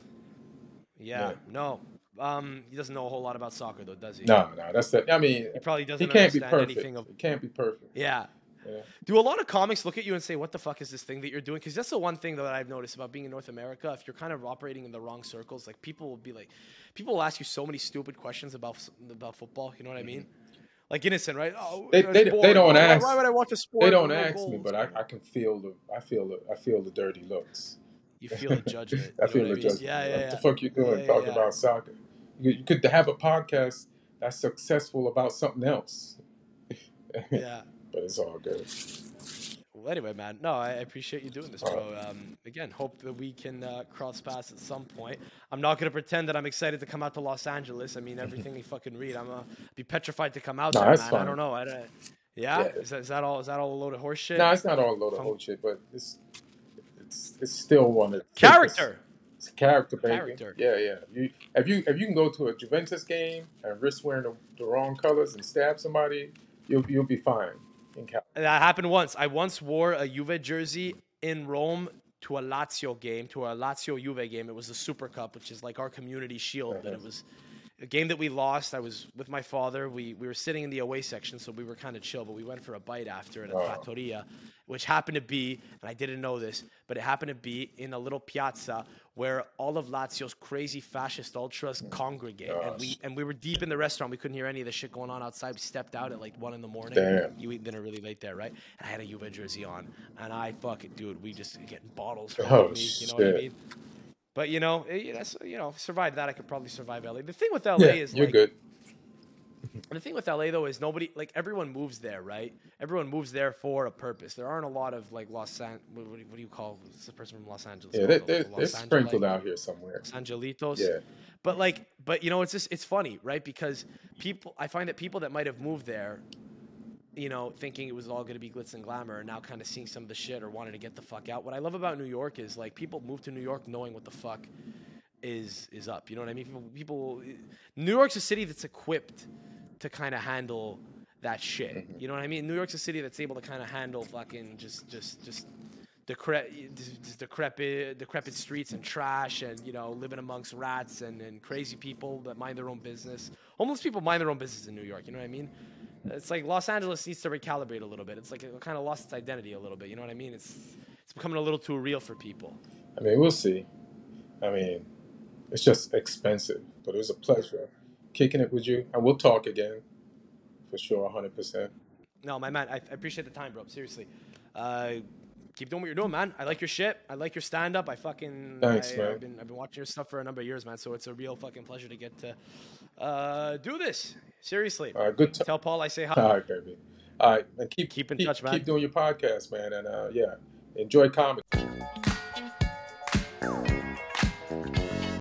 Yeah, yeah. No. Um, he doesn't know a whole lot about soccer, though, does he? No, no. That's the. I mean, he probably doesn't he can't understand be anything. Of, he can't be perfect. Yeah. Yeah. Do a lot of comics look at you and say, what the fuck is this thing that you're doing? Because that's the one thing that I've noticed about being in North America. If you're kind of operating in the wrong circles, like people will be like, people will ask you so many stupid questions about about football. You know what mm-hmm. I mean? Like innocent, right? Oh, they, they, they don't why, ask. Why would I watch a sport? They don't ask goals? me, but I, I can feel the I feel the I feel the dirty looks. You feel the judgment. I feel the I mean? judgment. Yeah, yeah, yeah. What the fuck you doing yeah, talking yeah. about soccer? You, you could have a podcast that's successful about something else. Yeah, but it's all good. Well, anyway, man, no, I appreciate you doing this, bro. Um, again, hope that we can uh, cross paths at some point. I'm not going to pretend that I'm excited to come out to Los Angeles. I mean, everything you fucking read, I'm going to be petrified to come out no, there, man. Fine. I don't know. I don't, yeah? yeah. Is, that, is that all Is that all a load of horse shit? No, it's not all a load of horse shit, but it's it's it's still one of Character. It's, it's character, baby. Character. Yeah, yeah. You, if, you, if you can go to a Juventus game and risk wearing the, the wrong colors and stab somebody, you'll you'll be fine. That happened once. I once wore a Juve jersey in Rome to a Lazio game, to a Lazio Juve game. It was the Super Cup, which is like our community shield. But it was a game that we lost. I was with my father. We we were sitting in the away section, so we were kind of chill. But we went for a bite after at a wow. trattoria, which happened to be, and I didn't know this, but it happened to be in a little piazza where all of Lazio's crazy fascist ultras congregate. Gosh. And we and we were deep in the restaurant. We couldn't hear any of the shit going on outside. We stepped out at like one in the morning. Damn. You eat dinner really late there, right? And I had a Juve jersey on. And I fucking, dude, we just getting bottles from oh, me. You know what I mean? But, you know, it, that's, you know, survive that. I could probably survive L A. The thing with L A yeah, is you're like... you're good. The thing with L A, though, is nobody, like, everyone moves there, right? Everyone moves there for a purpose. There aren't a lot of, like, Los Angeles, what, what do you call, it's the person from Los Angeles. Yeah, they, they, Los they're Angeles, sprinkled out here somewhere. Los Angelitos. Yeah. But, like, but, you know, it's just, it's funny, right? Because people, I find that people that might have moved there you know, thinking it was all going to be glitz and glamour, and now kind of seeing some of the shit or wanting to get the fuck out. What I love about New York is, like, people move to New York knowing what the fuck is is up. You know what I mean? People, people New York's a city that's equipped to kind of handle that shit. You know what I mean? New York's a city that's able to kind of handle fucking just, just, just... Decrepit, decrepit, decrepit streets and trash, and you know, living amongst rats and, and crazy people that mind their own business. Homeless people mind their own business in New York. You know what I mean? It's like Los Angeles needs to recalibrate a little bit. It's like it kind of lost its identity a little bit. You know what I mean? It's it's becoming a little too real for people. I mean, we'll see. I mean, it's just expensive, but it was a pleasure kicking it with you, and we'll talk again for sure, hundred percent. No, my man, I, I appreciate the time, bro. Seriously. Uh, Keep doing what you're doing, man. I like your shit. I like your stand-up. I fucking... Thanks, I, man. I've been, I've been watching your stuff for a number of years, man, so it's a real fucking pleasure to get to uh, do this. Seriously. All right, good. T- Tell Paul I say hi. All right, baby. All right, and keep, keep in keep, touch, man. Keep doing your podcast, man, and, uh, yeah, enjoy comedy.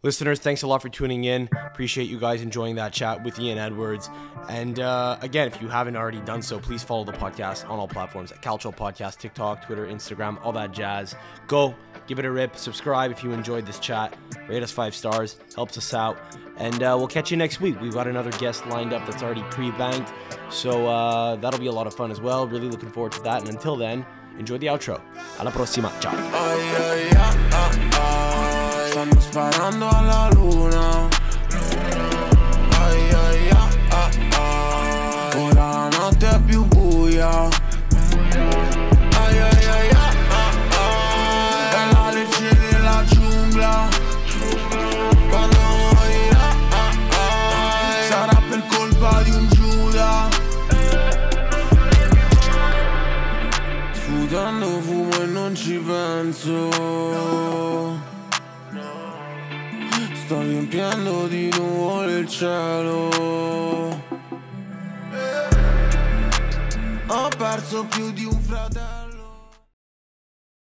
Listeners, thanks a lot for tuning in. Appreciate you guys enjoying that chat with Ian Edwards. And uh, again, if you haven't already done so, please follow the podcast on all platforms at Calcio Podcast, TikTok, Twitter, Instagram, all that jazz. Go, give it a rip. Subscribe if you enjoyed this chat. Rate us five stars. Helps us out. And uh, we'll catch you next week. We've got another guest lined up that's already pre-banked. So uh, that'll be a lot of fun as well. Really looking forward to that. And until then, enjoy the outro. Alla prossima. Ciao. Oh, yeah, yeah, oh, oh. Stanno sparando alla luna. Ai ai ai ai ai. Ora la notte è più buia. Ai ai ai ai ai ai. È la legge della giungla. Quando morirà sarà per colpa di un Giuda. Sudando fumo e non ci penso. Sto riempiendo di nuvole il cielo. Ho perso più di un fratello.